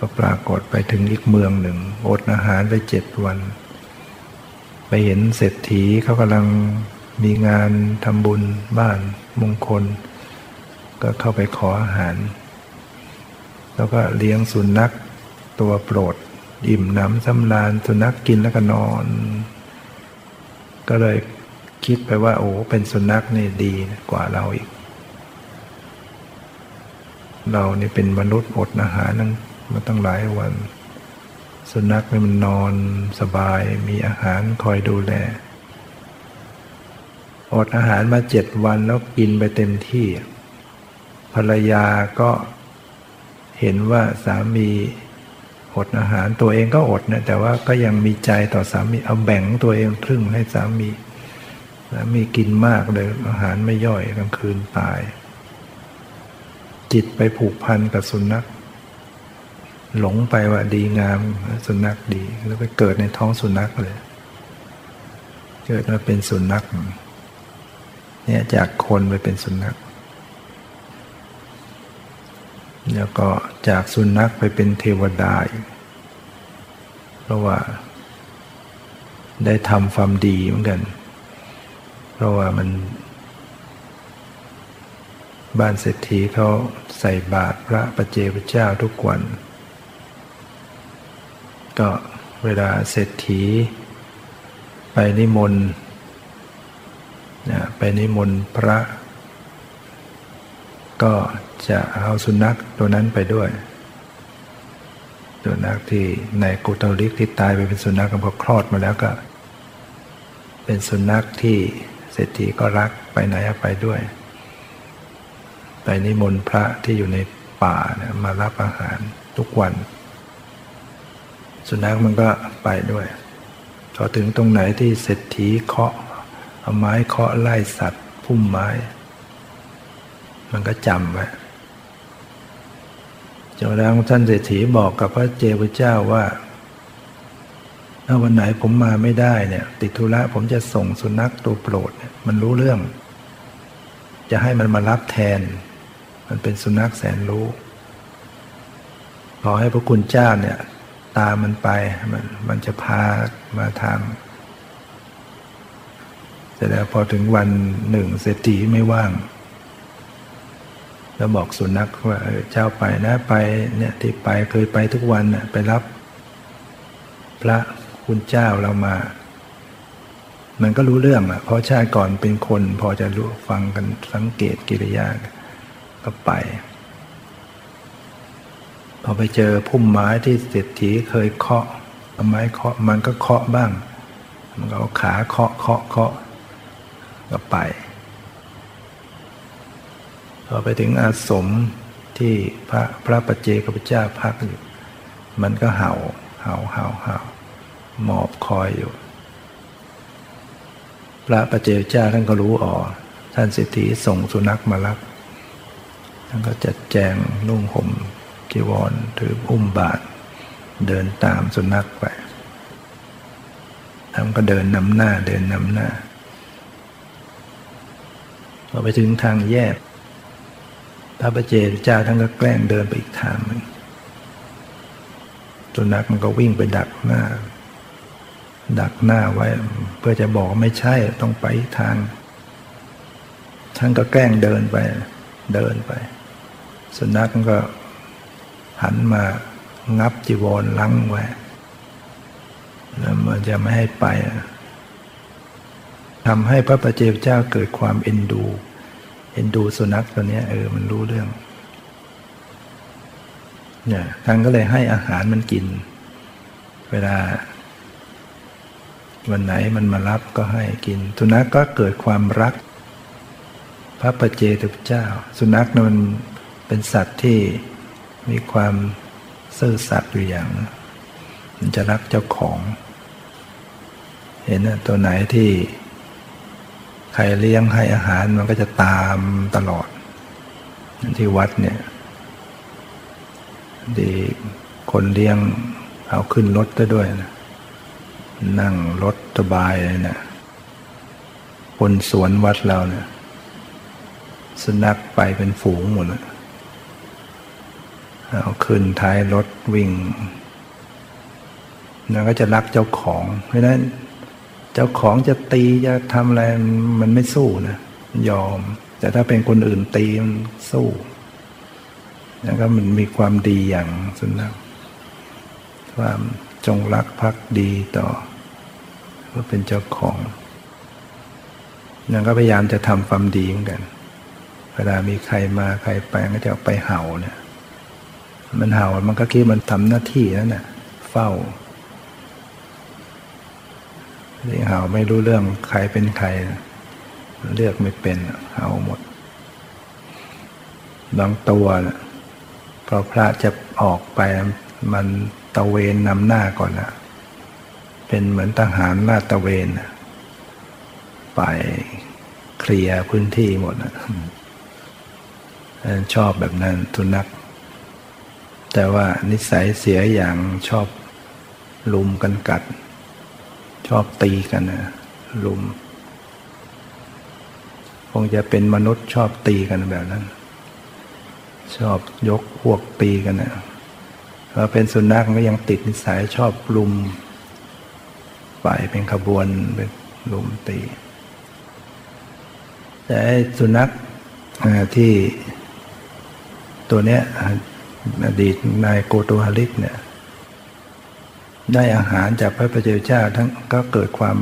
ก็ปรากฏไปถึงอีกเมืองหนึ่งอดอาหารไป7 วันไปเห็นเศรษฐีเขากำลังมีงานทำบุญบ้านมงคลก็เข้าไปขออาหารแล้วก็เลี้ยงสุนัขตัวโปรดอิ่มหนำสำราญสุนัขกินแล้วก็นอนก็เลยคิดไปว่าโอ้เป็นสุนัขนี่ดีกว่าเราอีกเรานี่เป็นมนุษย์อดอาหารนั่งมาตั้งหลายวันสุนัขมันนอนสบายมีอาหารคอยดูแลอดอาหารมา7 วันแล้วกินไปเต็มที่ภรรยาก็เห็นว่าสามีอดอาหารตัวเองก็อดนะแต่ว่าก็ยังมีใจต่อสามีเอาแบ่งตัวเองครึ่งให้สามีกินมากเลยอาหารไม่ย่อยกลางคืนตายจิตไปผูกพันกับสุนัขหลงไปว่าดีงามสุนัขดีแล้วไปเกิดในท้องสุนัขเลยเกิดมาเป็นสุนัขเนี่ยจากคนไปเป็นสุนัขแล้วก็จากสุนัขไปเป็นเทวดาเพราะว่าได้ทำความดีเหมือนกันเพราะว่ามันบ้านเศรษฐีเขาใส่บาตรพระปัจเจกเจ้าทุกวันก็เวลาเศรษฐีไปนิมนต์พระก็จะเอาสุนัขตัวนั้นไปด้วยสุนัขที่ในกุฏลิกที่ตายไปเป็นสุนัขพอคลอดมาแล้วก็เป็นสุนัขที่เศรษฐีก็รักไปไหนก็ไปด้วยไปนิมนต์พระที่อยู่ใน ป่าเนี่ยมารับอาหารทุกวันสุนัขมันก็ไปด้วยพอถึงตรงไหนที่เศรษฐีเคาะเอาไม้เคาะไล่สัตว์พุ่มไม้มันก็จำไว้จนแล้วท่านเศรษฐีบอกกับพระเจ้าว่าถ้าวันไหนผมมาไม่ได้เนี่ยติดธุระผมจะส่งสุนัขตัวโปรดมันรู้เรื่องจะให้มันมารับแทนมันเป็นสุนัขแสนรู้ขอให้พระคุณเจ้าเนี่ยตามมันไปมันจะพามาทางเสร็จแล้วพอถึงวันหนึ่งเศรษฐีไม่ว่างแล้วบอกสุนัขว่าเจ้าไปนะไปเนี่ยที่ไปเคยไปทุกวันน่ะไปรับพระคุณเจ้าเรามามันก็รู้เรื่องอ่ะเพราะชาติก่อนเป็นคนพอจะรู้ฟังกันสังเกตกิริยาก็ไปพอไปเจอพุ่มไม้ที่เศรษฐีเคยเคาะเอาไม้เคาะมันก็เคาะบ้างมันก็เอาขาเคาะก็ไปพอไปถึงอาสมที่พระปัจเจกพุทธเจ้าพักอยู่มันก็เห่าหมอบคอยอยู่พระปัจเจกพุทธเจ้าท่านก็รู้อ๋อท่านเศรษฐีส่งสุนัขมารับท่านก็จัดแจงนุ่งห่มจีวรถืออุ้มบาตรเดินตามสุนัขไปท่านก็เดินนำหน้าพอไปถึงทางแยกพระปัจเจกพุทธเจ้าท่านก็แกล้งเดินไปอีกทางหนึ่งสุนัขมันก็วิ่งไปดักหน้าไว้เพื่อจะบอกไม่ใช่ต้องไปอีกทางท่านก็แกล้งเดินไปสุนัขมันก็หันมางับจีวรลังไว้แล้วมันจะไม่ให้ไปทำให้พระปัจเจกพุทธเจ้าเกิดความเอ็นดูสุนัขตัวนี้มันรู้เรื่องเนี่ยท่านก็เลยให้อาหารมันกินเวลาวันไหนมันมารับก็ให้กินสุนัขก็เกิดความรักพระปัจเจกพุทธเจ้าสุนัขเนี่ยมันเป็นสัตว์ที่มีความซื่อสัตย์อยู่อย่างมันจะรักเจ้าของเห็นนะตัวไหนที่ใครเลี้ยงให้อาหารมันก็จะตามตลอดที่วัดเนี่ยดีคนเลี้ยงเอาขึ้นรถได้ด้วยนะนั่งรถสบายเลยนะคนสวนวัดเราเนี่ยสุนัขไปเป็นฝูงหมดนะเอาขึ้นท้ายรถวิ่งมันก็จะรักเจ้าของเพราะนั้นเจ้าของจะตีจะทำอะไรมันไม่สู้นะยอมแต่ถ้าเป็นคนอื่นตีมันสู้แล้วก็มันมีความดีอย่างสุนัขความจงรักภักดีต่อก็เป็นเจ้าของแล้วก็พยายามจะทำความดีเหมือนกันเวลามีใครมาใครไปก็จะไปเห่าเนี่ยมันเห่ามันก็คิดมันทำหน้าที่นั่นน่ะเฝ้าเห่าไม่รู้เรื่องใครเป็นใครเลือกไม่เป็นเห่าหมดบางตัวนะพอพระจะออกไปมันตะเวนนำหน้าก่อนนะเป็นเหมือนทหารลาดตะเวนนะไปเคลียร์พื้นที่หมดนะชอบแบบนั้นสุนัขแต่ว่านิสัยเสียอย่างชอบลุมกันกัดชอบตีกันนะลุมคงจะเป็นมนุษย์ชอบตีกันแบบนั้นชอบยกพวกตีกันนะพอเป็นสุนัขก็ยังติดนิสัยชอบลุมไปเป็นขบวนไปลุมตีแต่สุนัขที่ตัวเนี้ยอดีตนายโกตุหลิกเนี่ยได้อาหารจากพระปัจเจกพุทธเจ้าทั้งก็เกิดความ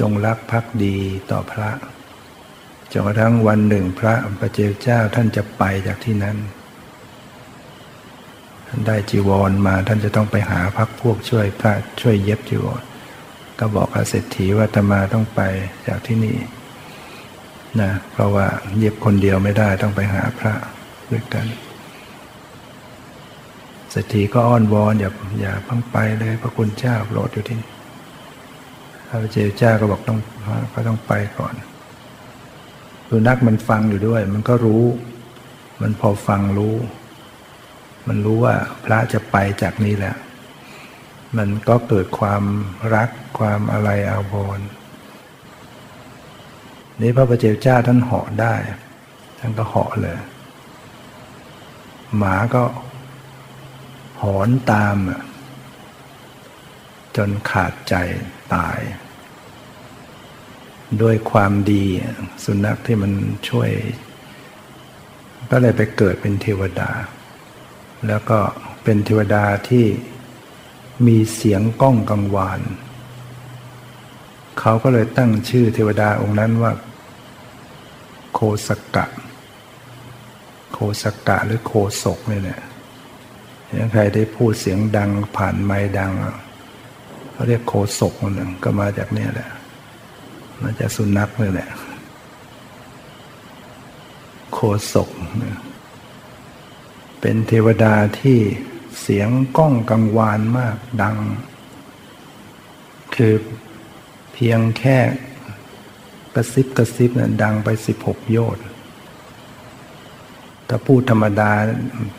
จงรักภักดีต่อพระจนกระทั่งวันหนึ่งพระปัจเจกพุทธเจ้าท่านจะไปจากที่นั้นท่านได้จีวรมาท่านจะต้องไปหาพักพวกช่วยพระช่วยเย็บจีวรก็บอกพระเศรษฐีว่าอาตมาต้องไปจากที่นี่นะเพราะว่าเย็บคนเดียวไม่ได้ต้องไปหาพระด้วยกัน เศรษฐีก็อ้อนวอนอย่าเพิ่งไปเลยพระคุณเจ้าโปรดอยู่ที่นี่พระเจ้าก็บอกต้องไปก่อนสุนัขมันฟังอยู่ด้วยมันก็รู้มันพอฟังรู้มันรู้ว่าพระจะไปจากนี้แล้วมันก็เกิดความรักความอะไรอาภรณ์นี้พระประเจวเจ้าท่านเหาะได้ท่านก็เหาะเลยหมาก็หอนตามจนขาดใจตายด้วยความดีสุนัขที่มันช่วยก็เลยไปเกิดเป็นเทวดาแล้วก็เป็นเทวดาที่มีเสียงก้องกังวานเขาก็เลยตั้งชื่อเทวดาองค์นั้นว่าโคสกะโคสกะหรือโคศกนี่แหละถ้าใครได้พูดเสียงดังผ่านไมค์ดังเขาเรียกโคศกคนหนึ่งก็มาจากนี่แหละมาจากสุนัขนี่แหละโคศกเป็นเทวดาที่เสียงก้องกังวานมากดังคือเพียงแค่กระซิบเนี่ยดังไป16โยชน์ถ้าพูดธรรมดา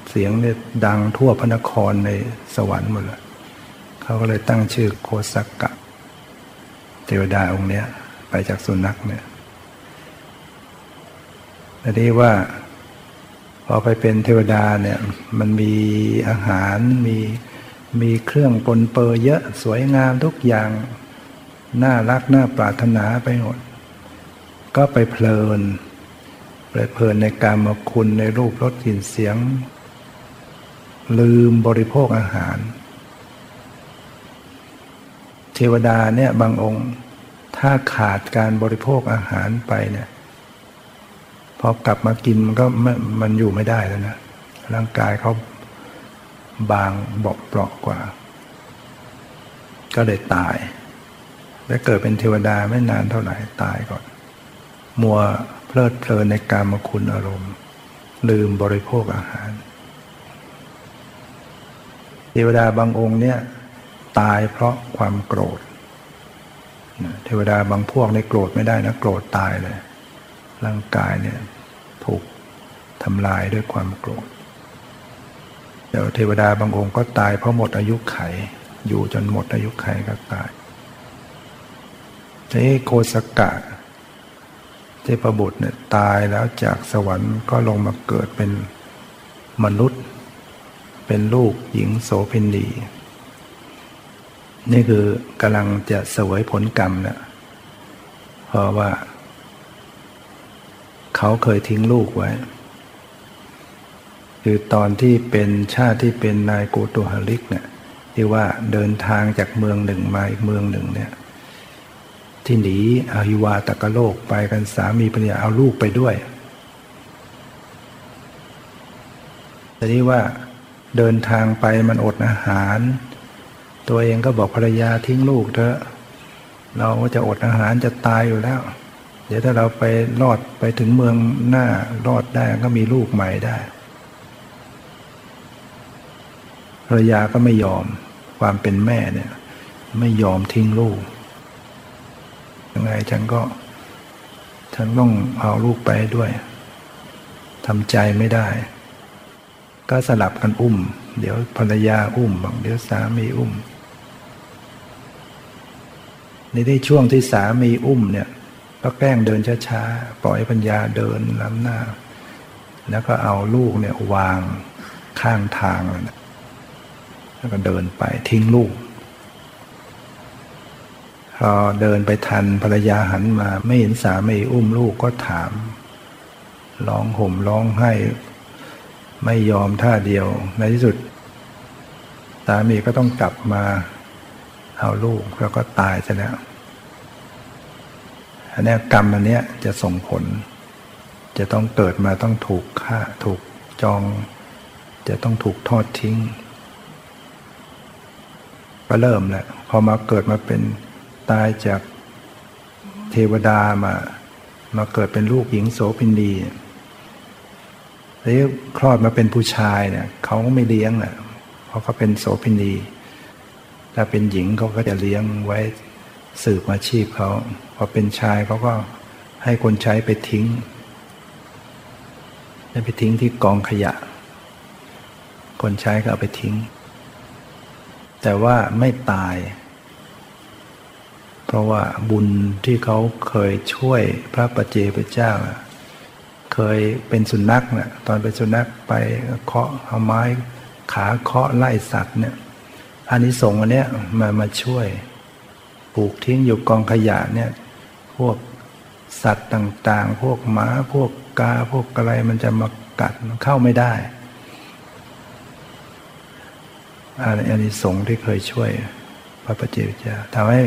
เสียงเนี่ยดังทั่วพระนครในสวรรค์หมดเลยเขาก็เลยตั้งชื่อโคสกะเทวดาองค์เนี้ยไปจากสุนัขเนี่ยแต่ที่ว่าพอไปเป็นเทวดาเนี่ยมันมีอาหารมีเครื่องปนเปื้อนเยอะสวยงามทุกอย่างน่ารักน่าปรารถนาไปหมดก็ไปเพลินในกามคุณในรูปรสกลิ่นเสียงลืมบริโภคอาหารเทวดาเนี่ยบางองค์ถ้าขาดการบริโภคอาหารไปเนี่ยพอกลับมากินมันก็มันอยู่ไม่ได้แล้วนะร่างกายเขาบางบอบเปราะกว่าก็เลยตายและเกิดเป็นเทวดาไม่นานเท่าไหร่ตายก่อนมัวเพลิดเพลินในกามคุณอารมณ์ลืมบริโภคอาหารเทวดาบางองค์เนี่ยตายเพราะความโกรธเทวดาบางพวกในโกรธไม่ได้นะโกรธตายเลยร่างกายเนี่ยถูกทำลายด้วยความโกรธเดี๋ยวเทวดาบางองค์ก็ตายเพราะหมดอายุไขอยู่จนหมดอายุไขก็ตายที่โคสกะเทพบุตรเนี่ยตายแล้วจากสวรรค์ก็ลงมาเกิดเป็นมนุษย์เป็นลูกหญิงโสเภณีนี่คือกำลังจะเสวยผลกรรมนะเพราะว่าเขาเคยทิ้งลูกไว้คือตอนที่เป็นชาติที่เป็นนายโกตุหลิกเนี่ยที่ว่าเดินทางจากเมืองหนึ่งมาอีกเมืองหนึ่งเนี่ยที่หนีอาหิวาตกโลกไปกันสามีภรรยาเอาลูกไปด้วยแต่นี่ว่าเดินทางไปมันอดอาหารตัวเองก็บอกภรรยาทิ้งลูกเถอะเราจะอดอาหารจะตายอยู่แล้วเดี๋ยวถ้าเราไปรอดไปถึงเมืองหน้ารอดได้ก็มีลูกใหม่ได้ภรรยาก็ไม่ยอมความเป็นแม่เนี่ยไม่ยอมทิ้งลูกยังไงฉันต้องเอาลูกไปด้วยทำใจไม่ได้ก็สลับกันอุ้มเดี๋ยวภรรยาอุ้มบางเดี๋ยวสามีอุ้มในที่ช่วงที่สามีอุ้มเนี่ยก็แกล้งเดินช้าๆปล่อยปัญญาเดินล้ำหน้าแล้วก็เอาลูกเนี่ยวางข้างทางแล้วก็เดินไปทิ้งลูกพอเดินไปทันภรรยาหันมาไม่เห็นสามีอุ้มลูกก็ถามร้องห่มร้องไห้ไม่ยอมท่าเดียวในที่สุดสามีก็ต้องกลับมาเอาลูกแล้วก็ตายซะแล้วอันนี้กรรมอันนี้จะส่งผลจะต้องเกิดมาต้องถูกฆ่าถูกจองจะต้องถูกทอดทิ้งก็เริ่มแหละพอมาเกิดมาเป็นตายจากเทวดามาเกิดเป็นลูกหญิงโสเภณีแล้วคลอดมาเป็นผู้ชายเนี่ยเขาไม่เลี้ยงอ่ะพ ราะเขาเป็นโสภิณีถ้าเป็นหญิงเขาก็จะเลี้ยงไว้สืบอาชีพเขาพอเป็นชายเขาก็ให้คนใช้ไปทิ้งที่กองขยะคนใช้ก็เอาไปทิ้งแต่ว่าไม่ตายเพราะว่าบุญที่เขาเคยช่วยพระปัจเจกพุทธเจ้าเคยเป็นสุนัขเนี่ยตอนเป็นสุนัขไปเคาะเอาไม้ขาเคาะไล่สัตว์เนี่ยอานิสงส์อันเนี้ยมาช่วยปลูกทิ้งอยู่กองขยะเนี่ยพวกสัตว์ต่างๆพวกหมาพวกกาพวกอะไรมันจะมากัดมันเข้าไม่ได้อานิสงส์ที่เคยช่วยพระปัจเจกพุทธเจ้าทำให้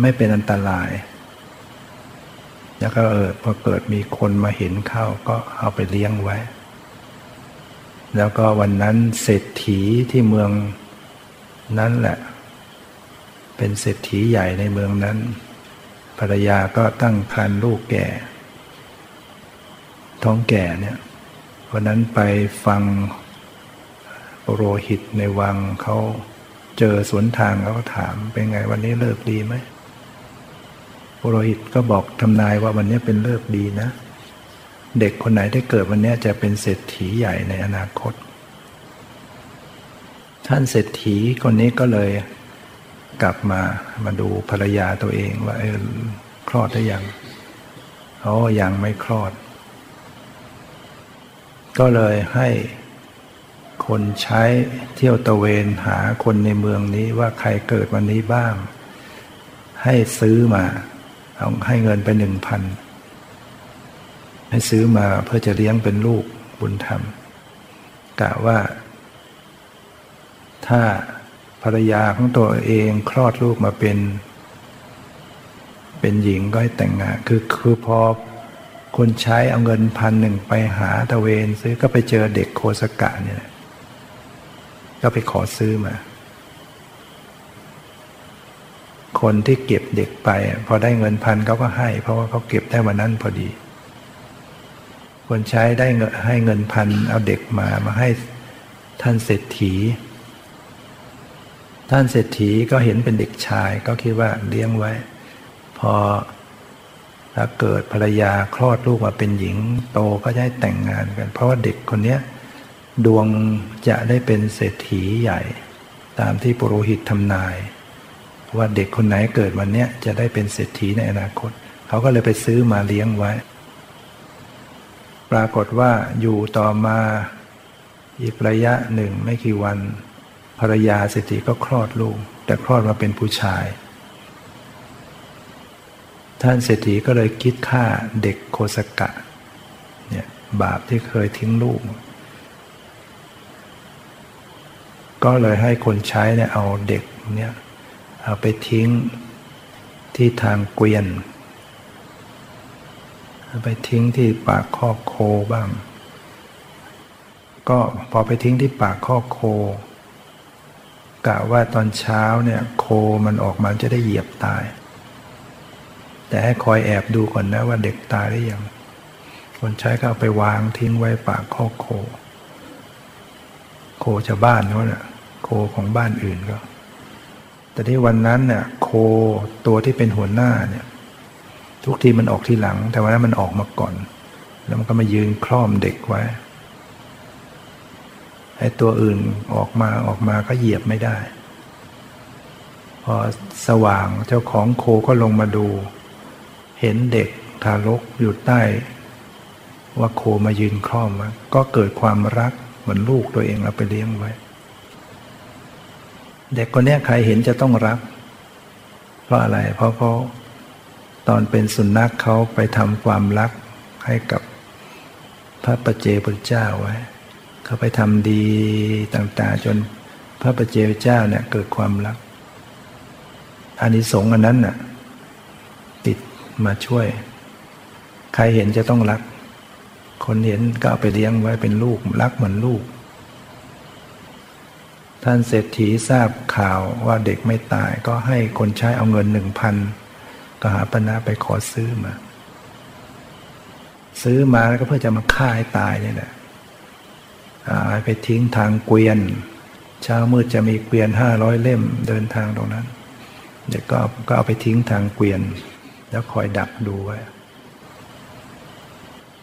ไม่เป็นอันตรายแล้วก็พอเกิดมีคนมาเห็นเข้าก็เอาไปเลี้ยงไว้แล้วก็วันนั้นเศรษฐีที่เมืองนั้นแหละเป็นเศรษฐีใหญ่ในเมืองนั้นภรรยาก็ตั้งครรภ์ลูกแก่ท้องแก่เนี่ยวันนั้นไปฟังปุโรหิตในวังเขาเจอสวนทางเขาถามเป็นไงวันนี้เลิกดีไหมปุโรหิตก็บอกทำนายว่าวันนี้เป็นฤกษ์ดีนะเด็กคนไหนได้เกิดวันนี้จะเป็นเศรษฐีใหญ่ในอนาคตท่านเศรษฐีคนนี้ก็เลยกลับมาดูภรรยาตัวเองว่าคลอดหรือยังยังไม่คลอดก็เลยให้คนใช้เที่ยวตะเวนหาคนในเมืองนี้ว่าใครเกิดวันนี้บ้างให้ซื้อมาเอาให้เงินไป 1,000 ให้ซื้อมาเพื่อจะเลี้ยงเป็นลูกบุญธรรมกะว่าถ้าภรรยาของตัวเองคลอดลูกมาเป็นหญิงก็ให้แต่งงานคือพอคนใช้เอาเงิน 1,000 ไปหาตะเวนซื้อก็ไปเจอเด็กโคสกะเนี่ยก็ไปขอซื้อมาคนที่เก็บเด็กไปพอได้เงิน 1,000 เขาก็ให้เพราะว่าเขาเก็บได้วันนั้นพอดีคนใช้ได้เงินให้เงิน 1,000 เอาเด็กมาให้ท่านเศรษฐีท่านเศรษฐีก็เห็นเป็นเด็กชายก็คิดว่าเลี้ยงไว้พอถ้าเกิดภรรยาคลอดลูกมาเป็นหญิงโตก็จะได้แต่งงานกันเพราะว่าเด็กคนนี้ดวงจะได้เป็นเศรษฐีใหญ่ตามที่ปุโรหิตทำนายว่าเด็กคนไหนเกิดวันนี้จะได้เป็นเศรษฐีในอนาคตเขาก็เลยไปซื้อมาเลี้ยงไว้ปรากฏว่าอยู่ต่อมาอีกระยะหนึ่งไม่กี่วันภรรยาเศรษฐีก็คลอดลูกแต่คลอดมาเป็นผู้ชายท่านเศรษฐีก็เลยคิดฆ่าเด็กโคสกะเนี่ยบาปที่เคยทิ้งลูกก็เลยให้คนใช้เนี่ยเอาเด็กเนี่ยเอาไปทิ้งที่ทางเกวียนเอาไปทิ้งที่ปากคอกโคบ้างก็พอไปทิ้งที่ปากคอกโคกะว่าตอนเช้าเนี่ยโคมันออกมาจะได้เหยียบตายแต่ให้คอยแอบดูก่อนนะว่าเด็กตายหรือยังคนใช้ก็เอาไปวางทิ้งไว้ปากคอกโคชาวบ้านเขาเนี่ยโคของบ้านอื่นก็แต่ที่วันนั้นเนี่ยโคตัวที่เป็นหัวหน้าเนี่ยทุกทีมันออกทีหลังแต่วันนั้นมันออกมาก่อนแล้วมันก็มายืนคล่อมเด็กไว้ให้ตัวอื่นออกมาก็เหยียบไม่ได้พอสว่างเจ้าของโคก็ลงมาดูเห็นเด็กทารกอยู่ใต้ว่าโคมายืนคล่อมก็เกิดความรักเหมือนลูกตัวเองเอาไปเลี้ยงไว้เด็กคนนี้ใครเห็นจะต้องรักเพราะอะไรเพราะเขาตอนเป็นสุนัขเขาไปทำความรักให้กับพระปัจเจกพุทธเจ้าไว้เขาไปทำดีต่างๆจนพระปัจเจกพุทธเจ้าเนี่ยเกิดความรักอานิสงส์อันนั้นน่ะติดมาช่วยใครเห็นจะต้องรักคนเห็นก็เอาไปเลี้ยงไว้เป็นลูกรักเหมือนลูกท่านเศรษฐีทราบข่าวว่าเด็กไม่ตายก็ให้คนใช้เอาเงิน 1,000 ก็หาปณะไปขอซื้อมาแล้วก็เพื่อจะมาฆ่าให้ตายนี่แหละไปทิ้งทางเกวียน เช้ามืดจะมีเกวียน500เล่มเดินทางตรงนั้นเด็กก็เอาไปทิ้งทางเกวียนแล้วคอยดักดูไว้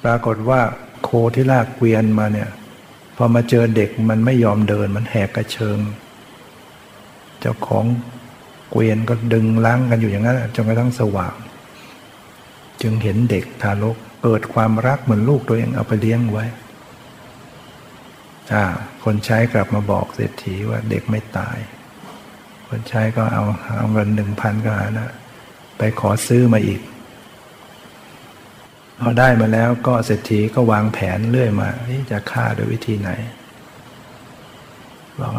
ปรากฏว่าโคที่ลากเกวียนมาเนี่ยพอมาเจอเด็กมันไม่ยอมเดินมันแหกกระเชิงเจ้าของเกวียนก็ดึงล้างกันอยู่อย่างนั้นจนกระทั่งสว่างจึงเห็นเด็กทารกเกิดความรักเหมือนลูกตัวเองเอาไปเลี้ยงไว้คนใช้กลับมาบอกเศรษฐีว่าเด็กไม่ตายคนใช้ก็เอาเงิน 1,000 ก็หานะไปขอซื้อมาอีกพอได้มาแล้วก็เศรษฐีก็วางแผนเรื่อยมาจะฆ่าด้วยวิธีไหนบอก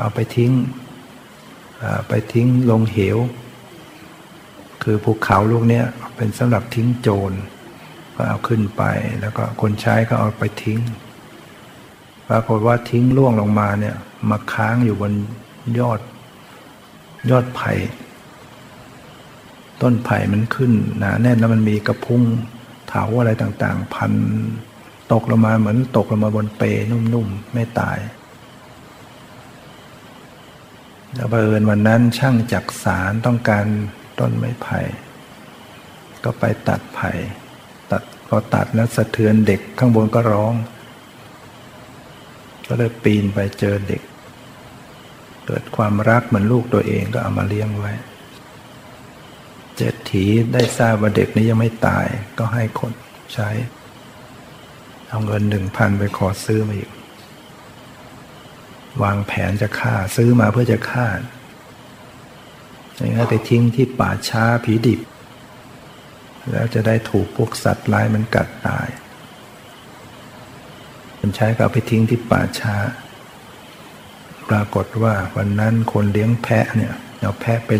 เอาไปทิ้งลงเหวคือภูเขาลูกนี้เป็นสำหรับทิ้งโจรก็เอาขึ้นไปแล้วก็คนใช้ก็เอาไปทิ้งปรากฏว่าทิ้งล่วงลงมาเนี่ยมาค้างอยู่บนยอดไผ่ต้นไผ่มันขึ้นหนาแน่นแล้วมันมีกระพุ้งเถาอะไรต่างๆพันตกลงมาเหมือนตกลงมาบนเปลนุ่มๆไม่ตายแล้วบังเอิญวันนั้นช่างจักสานต้องการต้นไม้ไผ่ก็ไปตัดไผ่พอตัดแล้วสะเทือนเด็กข้างบนก็ร้องก็เลยปีนไปเจอเด็กเกิดความรักเหมือนลูกตัวเองก็เอามาเลี้ยงไว้เศรษฐีได้ทราบว่าเด็กนี้ยังไม่ตายก็ให้คนใช้เอาเงิน 1,000 ไปขอซื้อมาอีกวางแผนจะฆ่าซื้อมาเพื่อจะฆ่าอย่างนั้นไปทิ้งที่ป่าช้าผีดิบแล้วจะได้ถูกพวกสัตว์ร้ายมันกัดตายคนใช้ก็เอาไปทิ้งที่ป่าช้าปรากฏว่าวันนั้นคนเลี้ยงแพะเนี่ยเอาแพะไป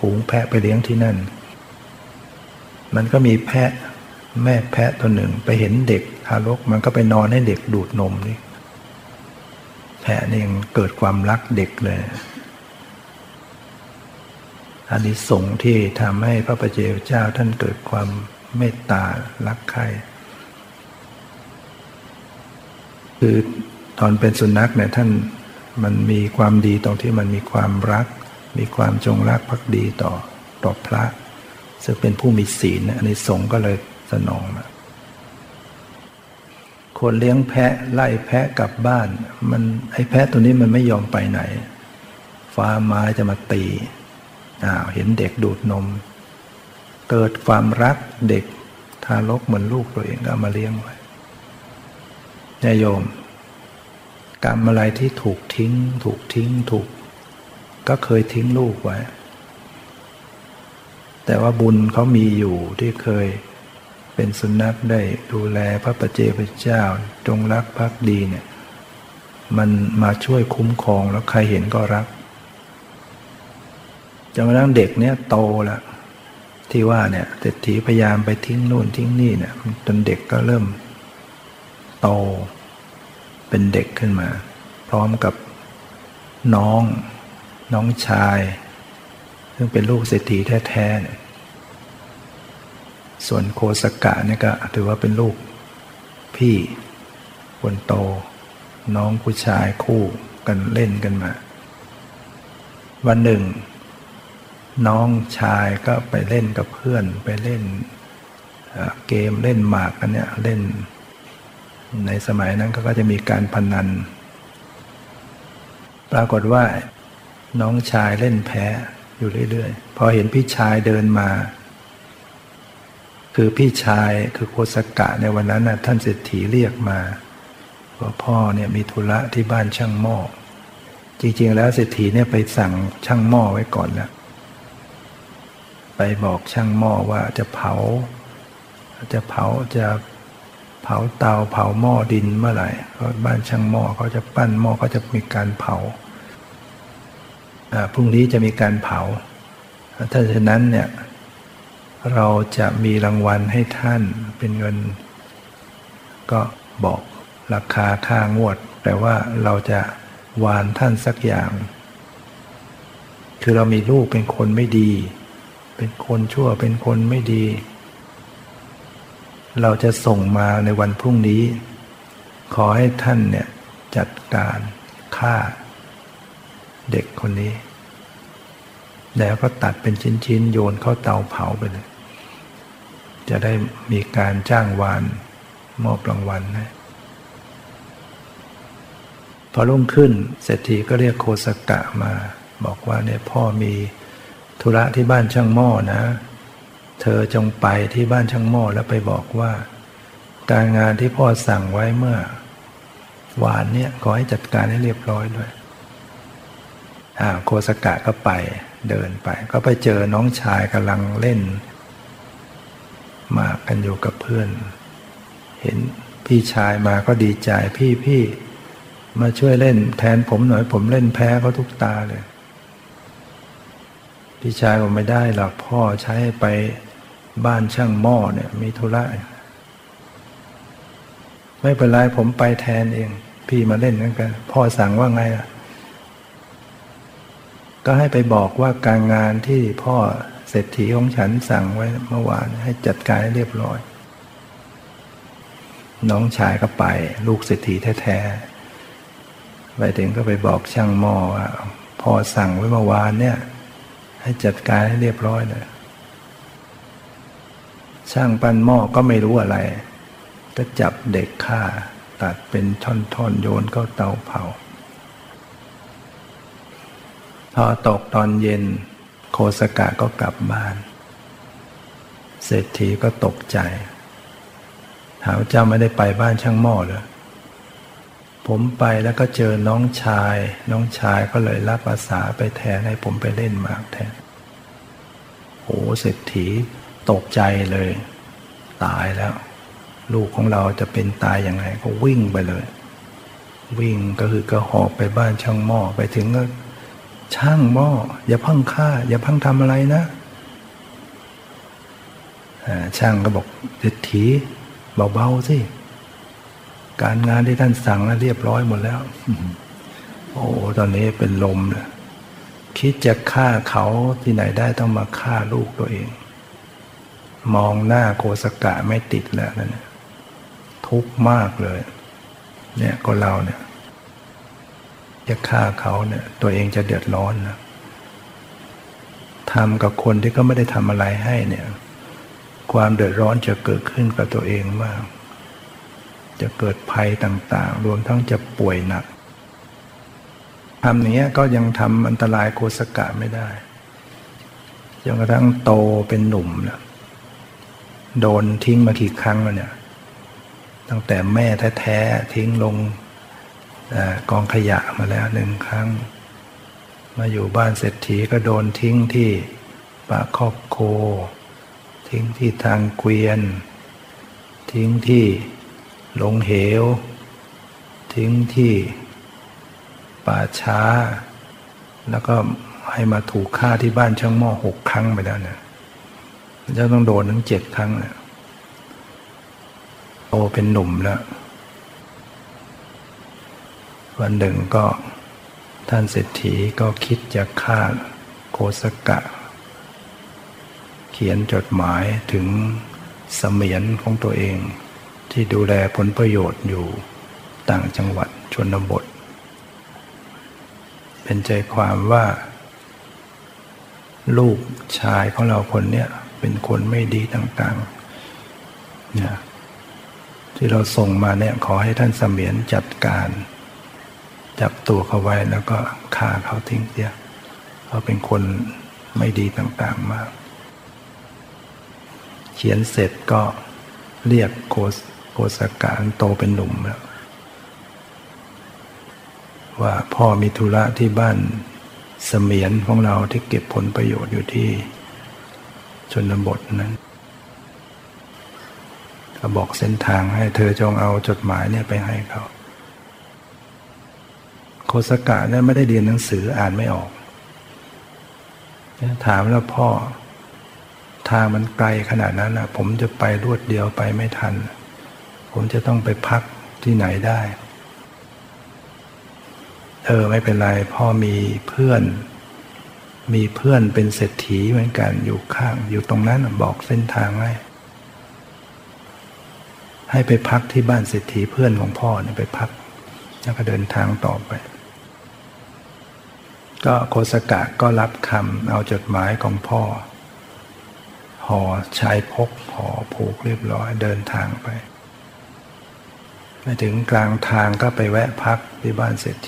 ฝูงแพะไปเลี้ยงที่นั่นมันก็มีแพะแม่แพะตัวหนึ่งไปเห็นเด็กทารกมันก็ไปนอนให้เด็กดูดนมนี่แพะนี่ยังเกิดความรักเด็กเลยอานิสงส์ที่ทำให้พระปัจเจกเจ้าท่านเกิดความเมตตารักใคร่คือตอนเป็นสุนัขเนี่ยท่านมันมีความดีตรงที่มันมีความรักมีความจงรักภักดีต่อพระซึ่งเป็นผู้มีศีลอานิสงส์ก็เลยสนองนะคนเลี้ยงแพะไล่แพะกลับบ้านมันไอ้แพะตัวนี้มันไม่ยอมไปไหนฟ้าไม้จะมาตีเห็นเด็กดูดนมเกิดความรักเด็กทารกเหมือนลูกตัวเองก็มาเลี้ยงไว้โยมกรรมอะไรที่ถูกทิ้งก็เคยทิ้งลูกไว้แต่ว่าบุญเขามีอยู่ที่เคยเป็นสุนัขได้ดูแลพระปัจเจกเจ้าจงรักภักดีเนี่ยมันมาช่วยคุ้มครองแล้วใครเห็นก็รักจนกระทั่งเด็กเนี่ยโตแล้วที่ว่าเนี่ยเศรษฐีพยายามไปทิ้งนู่นทิ้งนี่เนี่ยจนเด็กก็เริ่มโตเป็นเด็กขึ้นมาพร้อมกับน้องชายซึ่งเป็นลูกเศรษฐีแท้ๆเนี่ยส่วนโคสกะเนี่ยก็ถือว่าเป็นลูกพี่คนโตน้องผู้ชายคู่กันเล่นกันมาวันหนึ่งน้องชายก็ไปเล่นกับเพื่อนไปเล่นเกมเล่นหมากกันเนี่ยเล่นในสมัยนั้นก็จะมีการพนันปรากฏว่าน้องชายเล่นแพ้อยู่เรื่อยๆพอเห็นพี่ชายเดินมาคือพี่ชายคือโคสกะในวันนั้นนะท่านเศรษฐีเรียกมาว่าพ่อเนี่ยมีธุระที่บ้านช่างหม้อจริงๆแล้วเศรษฐีเนี่ยไปสั่งช่างหม้อไว้ก่อนแล้วไปบอกช่างหม้อว่าจะเผาเตาเผาหม้อดินเมื่อไหร่บ้านช่างหม้อเขาจะปั้นหม้อเขาจะมีการเผาพรุ่งนี้จะมีการเผาถ้าฉะนั้นเนี่ยเราจะมีรางวัลให้ท่านเป็นเงินก็บอกราคาค่างวดแต่ว่าเราจะวานท่านสักอย่างคือเรามีลูกเป็นคนไม่ดีเป็นคนชั่วเป็นคนไม่ดีเราจะส่งมาในวันพรุ่งนี้ขอให้ท่านเนี่ยจัดการฆ่า เด็กคนนี้แล้วก็ตัดเป็นชิ้นๆโยนเข้าเตาเผาไปเลยจะได้มีการจ้างวานมอบรางวัลให้พอรุ่งขึ้นเศรษฐีก็เรียกโคสกะมาบอกว่าเนี่ยพ่อมีธุระที่บ้านช่างหม้อนะเธอจงไปที่บ้านช่างหม้อแล้วไปบอกว่าการงานที่พ่อสั่งไว้เมื่อวานเนี่ยขอให้จัดการให้เรียบร้อยด้วยโคสกะก็ไปเดินไปก็ไปเจอน้องชายกำลังเล่นหมากกันอยู่กับเพื่อนเห็นพี่ชายมาก็ดีใจพี่มาช่วยเล่นแทนผมหน่อยผมเล่นแพ้เขาทุกตาเลยพี่ชายผมไม่ได้หรอกพ่อใช้ไปบ้านช่างหม้อเนี่ยมีธุระไม่เป็นไรผมไปแทนเองพี่มาเล่นนั่นกันพ่อสั่งว่าไงล่ะก็ให้ไปบอกว่าการงานที่พ่อเศรษฐีของฉันสั่งไว้เมื่อวานให้จัดการให้เรียบร้อยน้องชายก็ไปลูกเศรษฐีแท้ๆไปถึงก็ไปบอกช่างหม้อว่าพ่อสั่งไว้เมื่อวานเนี่ยให้จัดการให้เรียบร้อยเลยช่างปั้นหม้อก็ไม่รู้อะไรก็จับเด็กฆ่าตัดเป็นท่อนๆโยนเข้าเตาเผาพอตกตอนเย็นโคสกะก็กลับบ้านเศรษฐีก็ตกใจถามเจ้าไม่ได้ไปบ้านช่างหม้อเหรอผมไปแล้วก็เจอน้องชายก็เลยรับอาสาไปแทนให้ผมไปเล่นหมากแทนโอ้เศรษฐีตกใจเลยตายแล้วลูกของเราจะเป็นตายยังไงก็วิ่งไปเลยวิ่งก็คือก็หอบไปบ้านช่างหม้อไปถึงก็ช่างหม้ออย่าพังฆ่าอย่าพังทำอะไรนะช่างก็บอกเศรษฐีเบาๆสิการงานที่ท่านสั่งเรียบร้อยหมดแล้วโอ้ตอนนี้เป็นลมเลยคิดจะฆ่าเขาที่ไหนได้ต้องมาฆ่าลูกตัวเองมองหน้าโคสกะไม่ติดแล้วนั่นทุกข์มากเลยเนี่ยก็เราเนี่ยจะฆ่าเขาเนี่ยตัวเองจะเดือดร้อนนะทำกับคนที่ก็ไม่ได้ทำอะไรให้เนี่ยความเดือดร้อนจะเกิดขึ้นกับตัวเองมากจะเกิดภัยต่างๆรวมทั้งจะป่วยหนักทำอย่างนี้ก็ยังทำอันตรายโคสกะไม่ได้จนกระทั่งโตเป็นหนุ่มนะโดนทิ้งมากี่ครั้งแล้วเนี่ยตั้งแต่แม่แท้ๆทิ้งลงกองขยะมาแล้วหนึ่งครั้งมาอยู่บ้านเศรษฐีก็โดนทิ้งที่ปากคอกโคทิ้งที่ทางเกวียนทิ้งที่ลงเหวทิ้งที่ป่าช้าแล้วก็ให้มาถูกฆ่าที่บ้านช่างหม้อ6 ครั้งไปแล้วเนี่ยจะต้องโดนถึง7 ครั้งเนี่ยโตเป็นหนุ่มแล้ววันหนึ่งก็ท่านเศรษฐีก็คิดจะฆ่าโคสกะเขียนจดหมายถึงเสมียนของตัวเองที่ดูแลผลประโยชน์อยู่ต่างจังหวัดชนบทเป็นใจความว่าลูกชายของเราคนเนี้ยเป็นคนไม่ดีต่างๆเนี่ยที่เราส่งมาเนี่ยขอให้ท่านเสมียนจัดการจับตัวเขาไว้แล้วก็ฆ่าเขาทิ้งเสียเขาเป็นคนไม่ดีต่างๆมากเขียนเสร็จก็เรียกโคสกะโตเป็นหนุ่มแล้วว่าพ่อมีธุระที่บ้านเสมียนของเราที่เก็บผลประโยชน์อยู่ที่ชนบทนั้นก็บอกเส้นทางให้เธอจงเอาจดหมายเนี่ยไปให้เขาโคสกะเนี่ยไม่ได้เรียนหนังสืออ่านไม่ออกถามแล้วพ่อทางมันไกลขนาดนั้นนะผมจะไปรวดเดียวไปไม่ทันผมจะต้องไปพักที่ไหนได้ไม่เป็นไรพ่อมีเพื่อนเป็นเศรษฐีเหมือนกันอยู่ข้างอยู่ตรงนั้นบอกเส้นทางให้ไปพักที่บ้านเศรษฐีเพื่อนของพ่อเนี่ยไปพักแล้วก็เดินทางต่อไป ก็โคสกะก็รับคำเอาจดหมายของพ่อห่อชายพกห่อผูกเรียบร้อยเดินทางไปถึงกลางทางก็ไปแวะพักที่บ้านเศรษ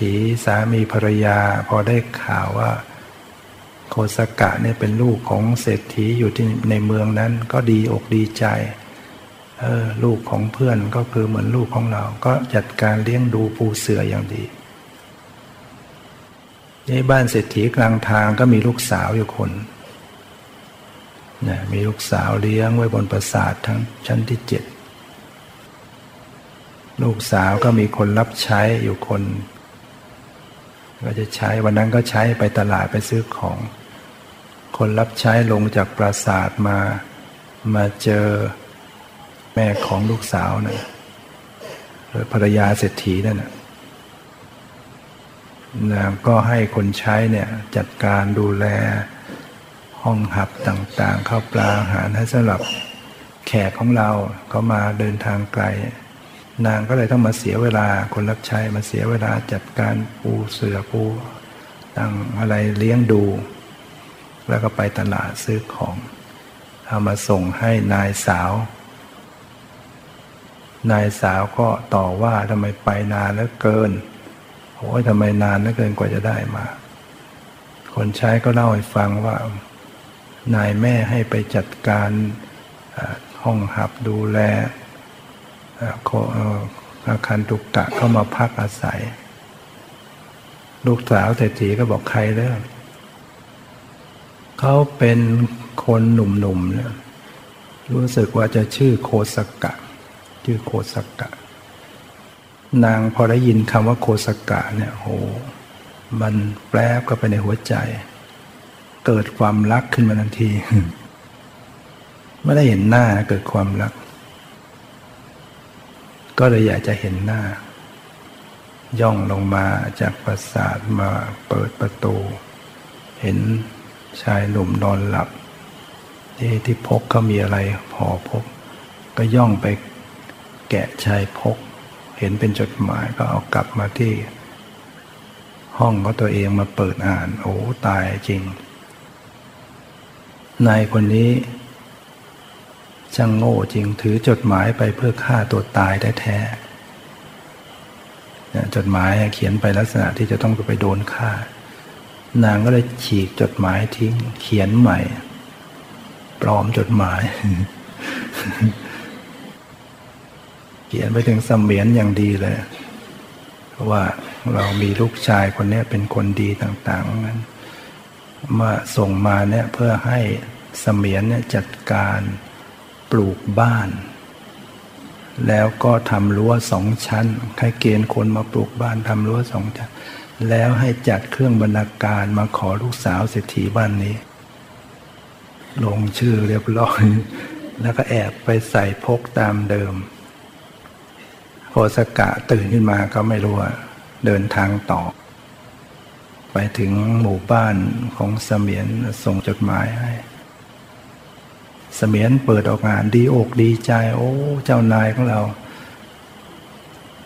ฐีสามีภรรยาพอได้ข่าวว่าโคสกะเนี่ยเป็นลูกของเศรษฐีอยู่ที่ในเมืองนั้นก็ดีอกดีใจลูกของเพื่อนก็คือเหมือนลูกของเราก็จัดการเลี้ยงดูปูเสืออย่างดีในบ้านเศรษฐีกลางทางก็มีลูกสาวอยู่คนมีลูกสาวเลี้ยงไว้บนปราสาททั้งชั้นที่7ลูกสาวก็มีคนรับใช้อยู่คนก็จะใช้วันนั้นก็ใช้ไปตลาดไปซื้อของคนรับใช้ลงจากปราสาทมาเจอแม่ของลูกสาวน่ะภรรยาเศรษฐีนั่นน่ะนางก็ให้คนใช้เนี่ยจัดการดูแลห้องหับต่างๆข้าวปลาอาหารให้สำหรับแขกของเราเขามาเดินทางไกลนางก็เลยต้องมาเสียเวลาคนรับใช้มาเสียเวลาจัดการปูเสือปูตั้งอะไรเลี้ยงดูแล้วก็ไปตลาดซื้อของเอามาส่งให้นายสาวนายสาวก็ต่อว่าทำไมไปนานเหลือเกินโอ้ยทำไมนานเหลือเกินกว่าจะได้มาคนใช้ก็เล่าให้ฟังว่านายแม่ให้ไปจัดการห้องหับดูแลอาคันตุกกะเข้ามาพักอาศัยลูกสาวเศรษฐีก็บอกใครเล่าเขาเป็นคนหนุ่มๆเนี่ยรู้สึกว่าจะชื่อโคสกะนางพอได้ยินคำว่าโคสกะเนี่ยโหมันแปรก็ไปในหัวใจเกิดความรักขึ้นมาทันที ไม่ได้เห็นหน้าเกิดความรักก็เลยอยากจะเห็นหน้าย่องลงมาจากปราสาทมาเปิดประตูเห็นชายหนุ่มนอนหลับที่พกเขามีอะไรพอพกก็ย่องไปแกะชายพกเห็นเป็นจดหมายก็เอากลับมาที่ห้องของตัวเองมาเปิดอ่านโอ้ตายจริงนายคนนี้ช่างโง่จริงถือจดหมายไปเพื่อฆ่าตัวตายแท้ๆจดหมายเขียนไปลักษณะที่จะต้องไปโดนฆ่านางก็เลยฉีกจดหมายทิ้งเขียนใหม่ปลอมจดหมาย เขียนไปถึงเสมียนอย่างดีเลยว่าเรามีลูกชายคนนี้เป็นคนดีต่างๆนั้นมาส่งมาเนี่ยเพื่อให้เสมียนเนี่ยจัดการปลูกบ้านแล้วก็ทำรั้ว2 ชั้นให้เกณฑ์คนมาปลูกบ้านทำรั้ว2 ชั้นแล้วให้จัดเครื่องบรรณาการมาขอลูกสาวเศรษฐีบ้านนี้ลงชื่อเรียบร้อยแล้วก็แอบไปใส่พกตามเดิมโคสกะตื่นขึ้นมาก็ไม่รู้ว่าเดินทางต่อไปถึงหมู่บ้านของเสมียนส่งจดหมายให้เสมียนเปิดออกงานดีอกดีใจโอ้เจ้านายของเรา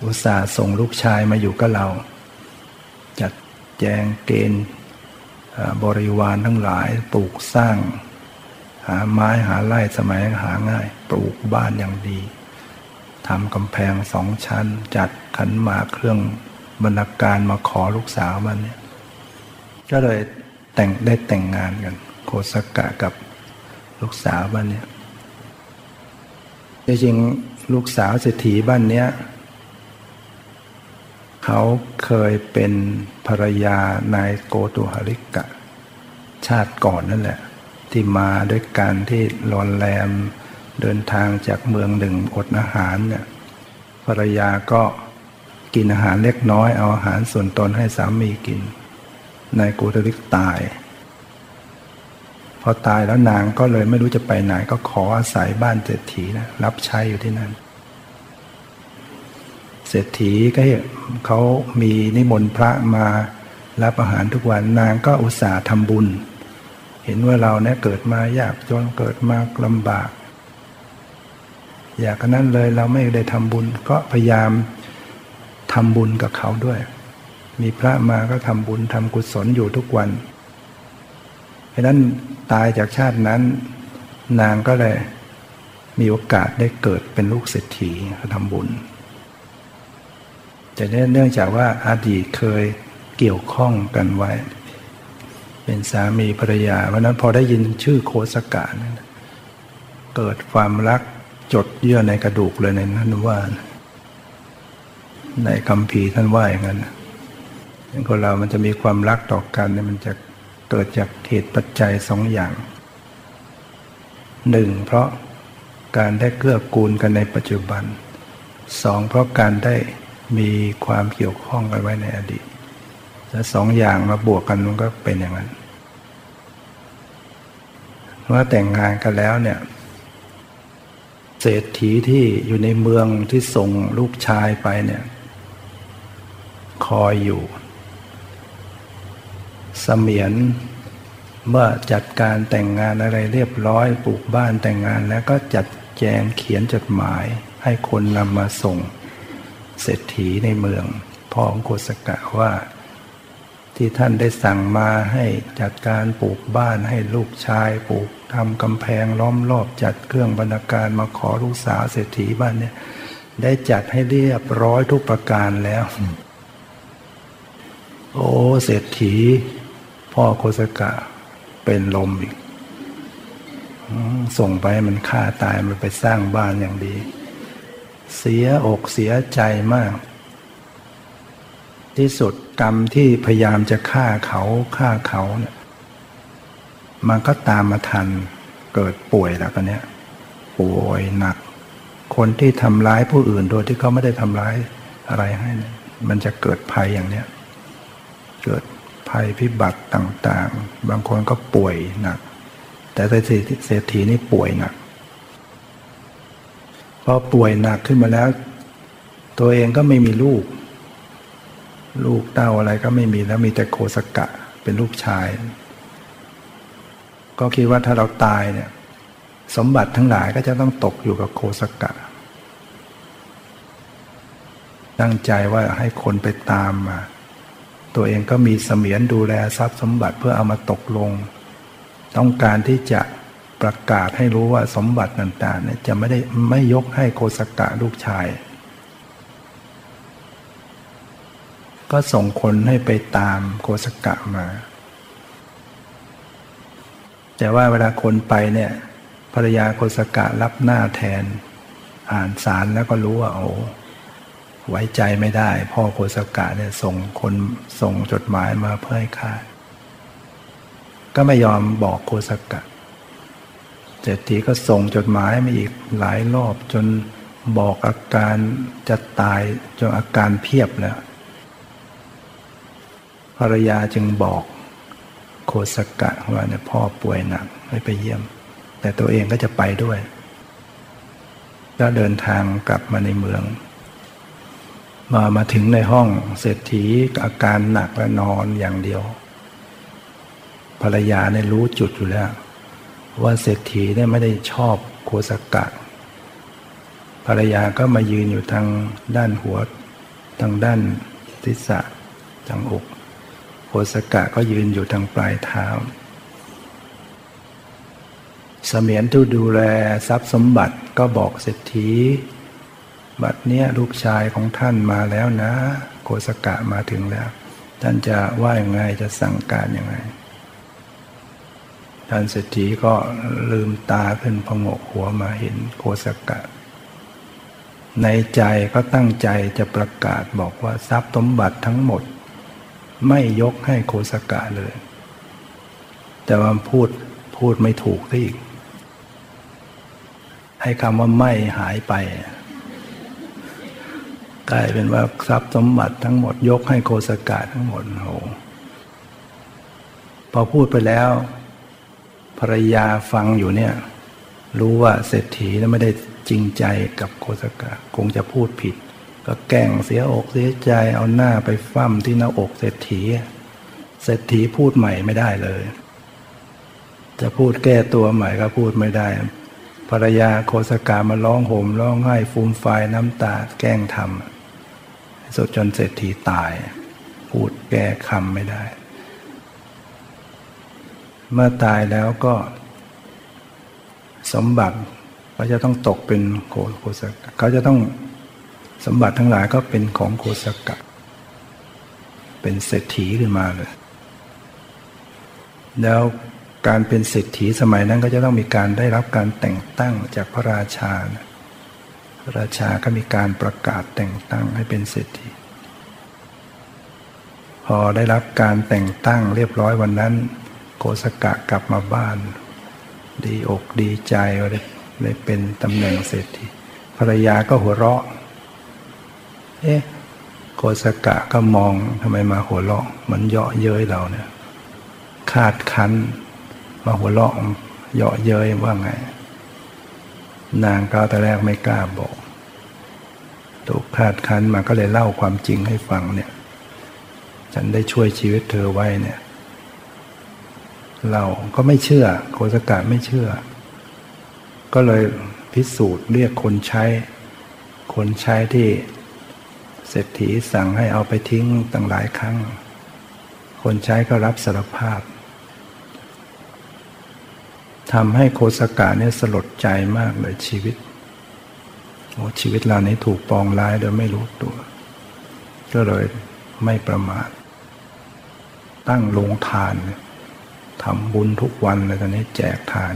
อุตส่าห์ส่งลูกชายมาอยู่กับเราจัดแจงเกณฑ์บริวารทั้งหลายปลูกสร้างหาไม้หาไร่สมัยหาง่ายปลูกบ้านอย่างดีทำกำแพง2 ชั้นจัดขันหมากเครื่องบรรณาการมาขอลูกสาวมันเนี่ยก็เลยแต่งงานกันโคสกะกับลูกสาวบ้านเนี่ยจริงๆลูกสาวเศรษฐีบ้านเนี้ยเขาเคยเป็นภรรยานายโกตุหริกะชาติก่อนนั่นแหละที่มาด้วยการที่ลอนแรมเดินทางจากเมืองหนึ่งอดอาหารเนี่ยภรรยาก็กินอาหารเล็กน้อยเอาอาหารส่วนตนให้สามีกินนายโกตุหริกตายพอตายแล้วนางก็เลยไม่รู้จะไปไหนก็ขออาศัยบ้านเศรษฐีนะรับใช้อยู่ที่นั่นเศรษฐีก็เขามีนิมนต์พระมารับอาหารทุกวันนางก็อุตส่าห์ทำบุญเห็นว่าเราเนี่ยเกิดมายากจนเกิดมาลำบากอยากนั้นเลยเราไม่ได้ทำบุญก็พยายามทำบุญกับเขาด้วย มีพระมาก็ทำบุญทำกุศลอยู่ทุกวันเพราะนั้นตายจากชาตินั้นนางก็เลยมีโอกาสได้เกิดเป็นลูกเศรษฐีเขาทำบุญแต่เนื่องจากว่าอดีตเคยเกี่ยวข้องกันไว้เป็นสามีภรรยาเพราะนั้นพอได้ยินชื่อโคสกะเกิดความรักจดเยื่อในกระดูกเลยในนั้นว่าในคัมภีร์ท่านว่าอย่างนั้นคนเรามันจะมีความรักต่อกันเนี่ยมันจะเกิดจากเหตุปัจจัยสองอย่างหนึ่งเพราะการได้เกื้อกูลกันในปัจจุบันสองเพราะการได้มีความเกี่ยวข้องกันไว้ในอดีตและสองอย่างมาบวกกันมันก็เป็นอย่างนั้นเมื่อแต่งงานกันแล้วเนี่ยเศรษฐีที่อยู่ในเมืองที่ส่งลูกชายไปเนี่ยคอยอยู่เสมียนเมื่อจัดการแต่งงานอะไรเรียบร้อยปลูกบ้านแต่งงานแล้วก็จัดแจงเขียนจดหมายให้คนนำมาส่งเศรษฐีในเมืองพ่อของโกสกะว่าที่ท่านได้สั่งมาให้จัดการปลูกบ้านให้ลูกชายปลูกทำกำแพงล้อมรอบจัดเครื่องบรรณาการมาขอลูกสาวเศรษฐีบ้านเนี่ยได้จัดให้เรียบร้อยทุกประการแล้วโอ้เศรษฐีพ่อโกสกะเป็นลมอีกส่งไปมันฆ่าตายมันไปสร้างบ้านอย่างดีเสียอกเสียใจมากที่สุดกรรมที่พยายามจะฆ่าเขาเนี่ยมันก็ตามมาทันเกิดป่วยแล้วกันเนี่ยป่วยหนักคนที่ทำร้ายผู้อื่นโดยที่เขาไม่ได้ทำร้ายอะไรให้มันจะเกิดภัยอย่างเนี้ยเกิดภัยพิบัติต่างๆบางคนก็ป่วยหนักแต่เศรษฐีนี่ป่วยหนักพอป่วยหนักขึ้นมาแล้วตัวเองก็ไม่มีลูกเต้าอะไรก็ไม่มีแล้วมีแต่โคสกะเป็นลูกชายก็คิดว่าถ้าเราตายเนี่ยสมบัติทั้งหลายก็จะต้องตกอยู่กับโคสกะตั้งใจว่าให้คนไปตามมาตัวเองก็มีเสมียนดูแลทรัพย์สมบัติเพื่อเอามาตกลงต้องการที่จะประกาศให้รู้ว่าสมบัติต่างๆเนี่ยจะไม่ยกให้โคสกะลูกชายก็ส่งคนให้ไปตามโกสกะมาแต่ว่าเวลาคนไปเนี่ยภรรยาโกสกะรับหน้าแทนอ่านสารแล้วก็รู้ว่าโอ้ไว้ใจไม่ได้พ่อโกสกะเนี่ยส่งจดหมายมาเพื่อให้ฆ่าก็ไม่ยอมบอกโกสกะเศรษฐีก็ส่งจดหมายมาอีกหลายรอบจนบอกอาการจะตายจนอาการเพียบแล้วภรรยาจึงบอกโคสกะว่าเนี่ยพ่อป่วยหนักให้ไปเยี่ยมแต่ตัวเองก็จะไปด้วยก็เดินทางกลับมาในเมืองมาถึงในห้องเศรษฐีอาการหนักและนอนอย่างเดียวภรรยาเนี่ยรู้จุดอยู่แล้วว่าเศรษฐีเนี่ยไม่ได้ชอบโคสกะภรรยาก็มายืนอยู่ทางด้านหัวทางด้านศีรษะทางอกโคสกะก็ยืนอยู่ทางปลายเท้าเสมียนที่ดูแลทรัพย์สมบัติก็บอกเศรษฐีบัดเนี้ยลูกชายของท่านมาแล้วนะโคสกะมาถึงแล้วท่านจะว่าอย่างไรจะสั่งการอย่างไรท่านเศรษฐีก็ลืมตาขึ้นพงกหัวมาเห็นโคสกะในใจก็ตั้งใจจะประกาศบอกว่าทรัพย์สมบัติทั้งหมดไม่ยกให้โคสกะเลยแต่ว่าพูดไม่ถูกที่อีกให้คำว่าไม่หายไปกลายเป็นว่าทรัพย์สมบัติทั้งหมดยกให้โคสกะทั้งหมดโหพอพูดไปแล้วภรรยาฟังอยู่เนี่ยรู้ว่าเศรษฐีนั้นไม่ได้จริงใจกับโคสกะคงจะพูดผิดก็แกล้งเสียอกเสียใจเอาหน้าไปฟ่ำที่หน้าอกเศรษฐีพูดใหม่ไม่ได้เลยจะพูดแก้ตัวใหม่ก็พูดไม่ได้ภรรยาโคสกะมาร้องห่มร้องไห้ฟูมฟายน้ำตาแกล้งทำสุดจนเศรษฐีตาย พูดแก้คำไม่ได้เมื่อตายแล้วก็สมบัติก็จะต้องตกเป็นโคศกะเขาจะต้องสมบัติทั้งหลายก็เป็นของโคศกะเป็นเศรษฐีขึ้นมาเลยแล้วการเป็นเศรษฐีสมัยนั้นก็จะต้องมีการได้รับการแต่งตั้งจากพระราชาพระราชาก็มีการประกาศแต่งตั้งให้เป็นเศรษฐีพอได้รับการแต่งตั้งเรียบร้อยวันนั้นโกศกะกลับมาบ้านดีอกดีใจได้เป็นตำแหน่งเศรษฐีภรรยาก็หัวเราะโกศกะก็มองทำไมมาหัวเราะเหมือนเยาะเย้ยเราเนี่ยคาดคั้นมาหัวเราะเยาะเย้ยว่าไงนางก็ตอนแรกไม่กล้าบอกถูกคาดคั้นมาก็เลยเล่าความจริงให้ฟังเนี่ยฉันได้ช่วยชีวิตเธอไว้เนี่ยเราก็ไม่เชื่อโกศกะไม่เชื่อก็เลยพิสูจน์เรียกคนใช้ที่เศรษฐีสั่งให้เอาไปทิ้งตั้งหลายครั้งคนใช้ก็รับสารภาพทำให้โกศกะเนี่ยสลดใจมากเลยชีวิตเรานี้ถูกปองร้ายโดยไม่รู้ตัวก็เลยไม่ประมาทตั้งโรงทานทำบุญทุกวันเลยตอนนี้แจกทาน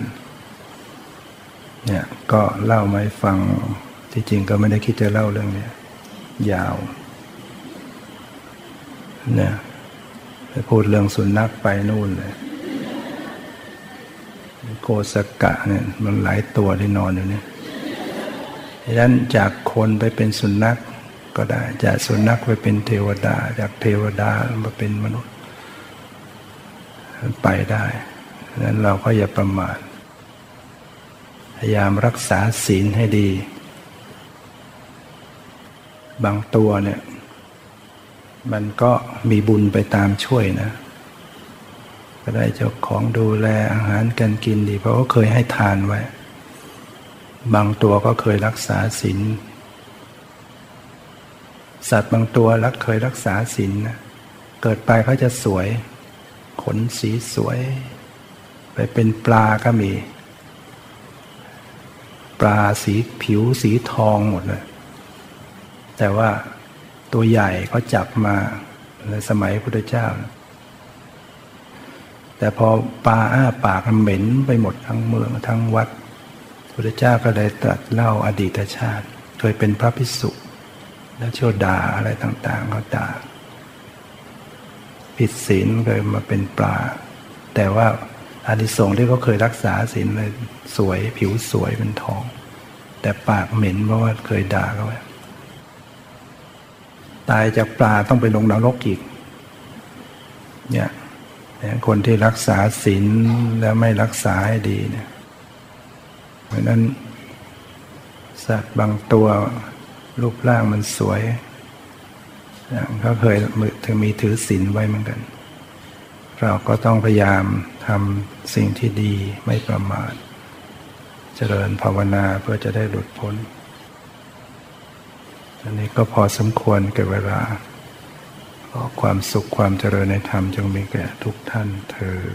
เนี่ยก็เล่ามาให้ฟังที่จริงก็ไม่ได้คิดจะเล่าเรื่องนี้ยาวเนี่ยไปพูดเรื่องสุนัขไปนู่นเลยโกศกะเนี่ยมันหลายตัวที่นอนอยู่เนี่ยดังนั้นจากคนไปเป็นสุนัขก็ได้จากสุนัขไปเป็นเทวดาจากเทวดามาเป็นมนุษย์ไปได้ดังนั้นเราก็อย่าประมาทพยายามรักษาศีลให้ดีบางตัวเนี่ยมันก็มีบุญไปตามช่วยนะก็ได้เจ้าของดูแลอาหารการกินดีเพราะเขาเคยให้ทานไว้บางตัวก็เคยรักษาศีลสัตว์บางตัวเคยรักษาศีลนะเกิดไปเขาจะสวยขนสีสวยไปเป็นปลาก็มีปลาสีผิวสีทองหมดเลยแต่ว่าตัวใหญ่เขาจับมาในสมัยพุทธเจ้าแต่พอปลาอ้าปากเหม็นไปหมดทั้งเมืองทั้งวัดพุทธเจ้าก็เลยตรัสเล่าอดีตชาติเคยเป็นพระภิกษุแล้วเที่ยวด่าอะไรต่างๆเขาด่าผิดศีลเลยมาเป็นปลาแต่ว่าอานิสงส์ที่เขาเคยรักษาศีลเลยสวยผิวสวยเป็นทองแต่ปากเหม็นเพราะว่าเคยด่าเขาตายจากปลาต้องไปลงนรกอีกเนี่ยคนที่รักษาศีลแล้วไม่รักษาให้ดีเนี่ยเพราะนั้นสัตว์บางตัวรูปร่างมันสวยเขาเคยมีถือศีลไว้เหมือนกันเราก็ต้องพยายามทำสิ่งที่ดีไม่ประมาทเจริญภาวนาเพื่อจะได้หลุดพ้นอันนี้ก็พอสมควรแก่เวลาขอความสุขความเจริญในธรรมจงมีแก่ทุกท่านเทอญ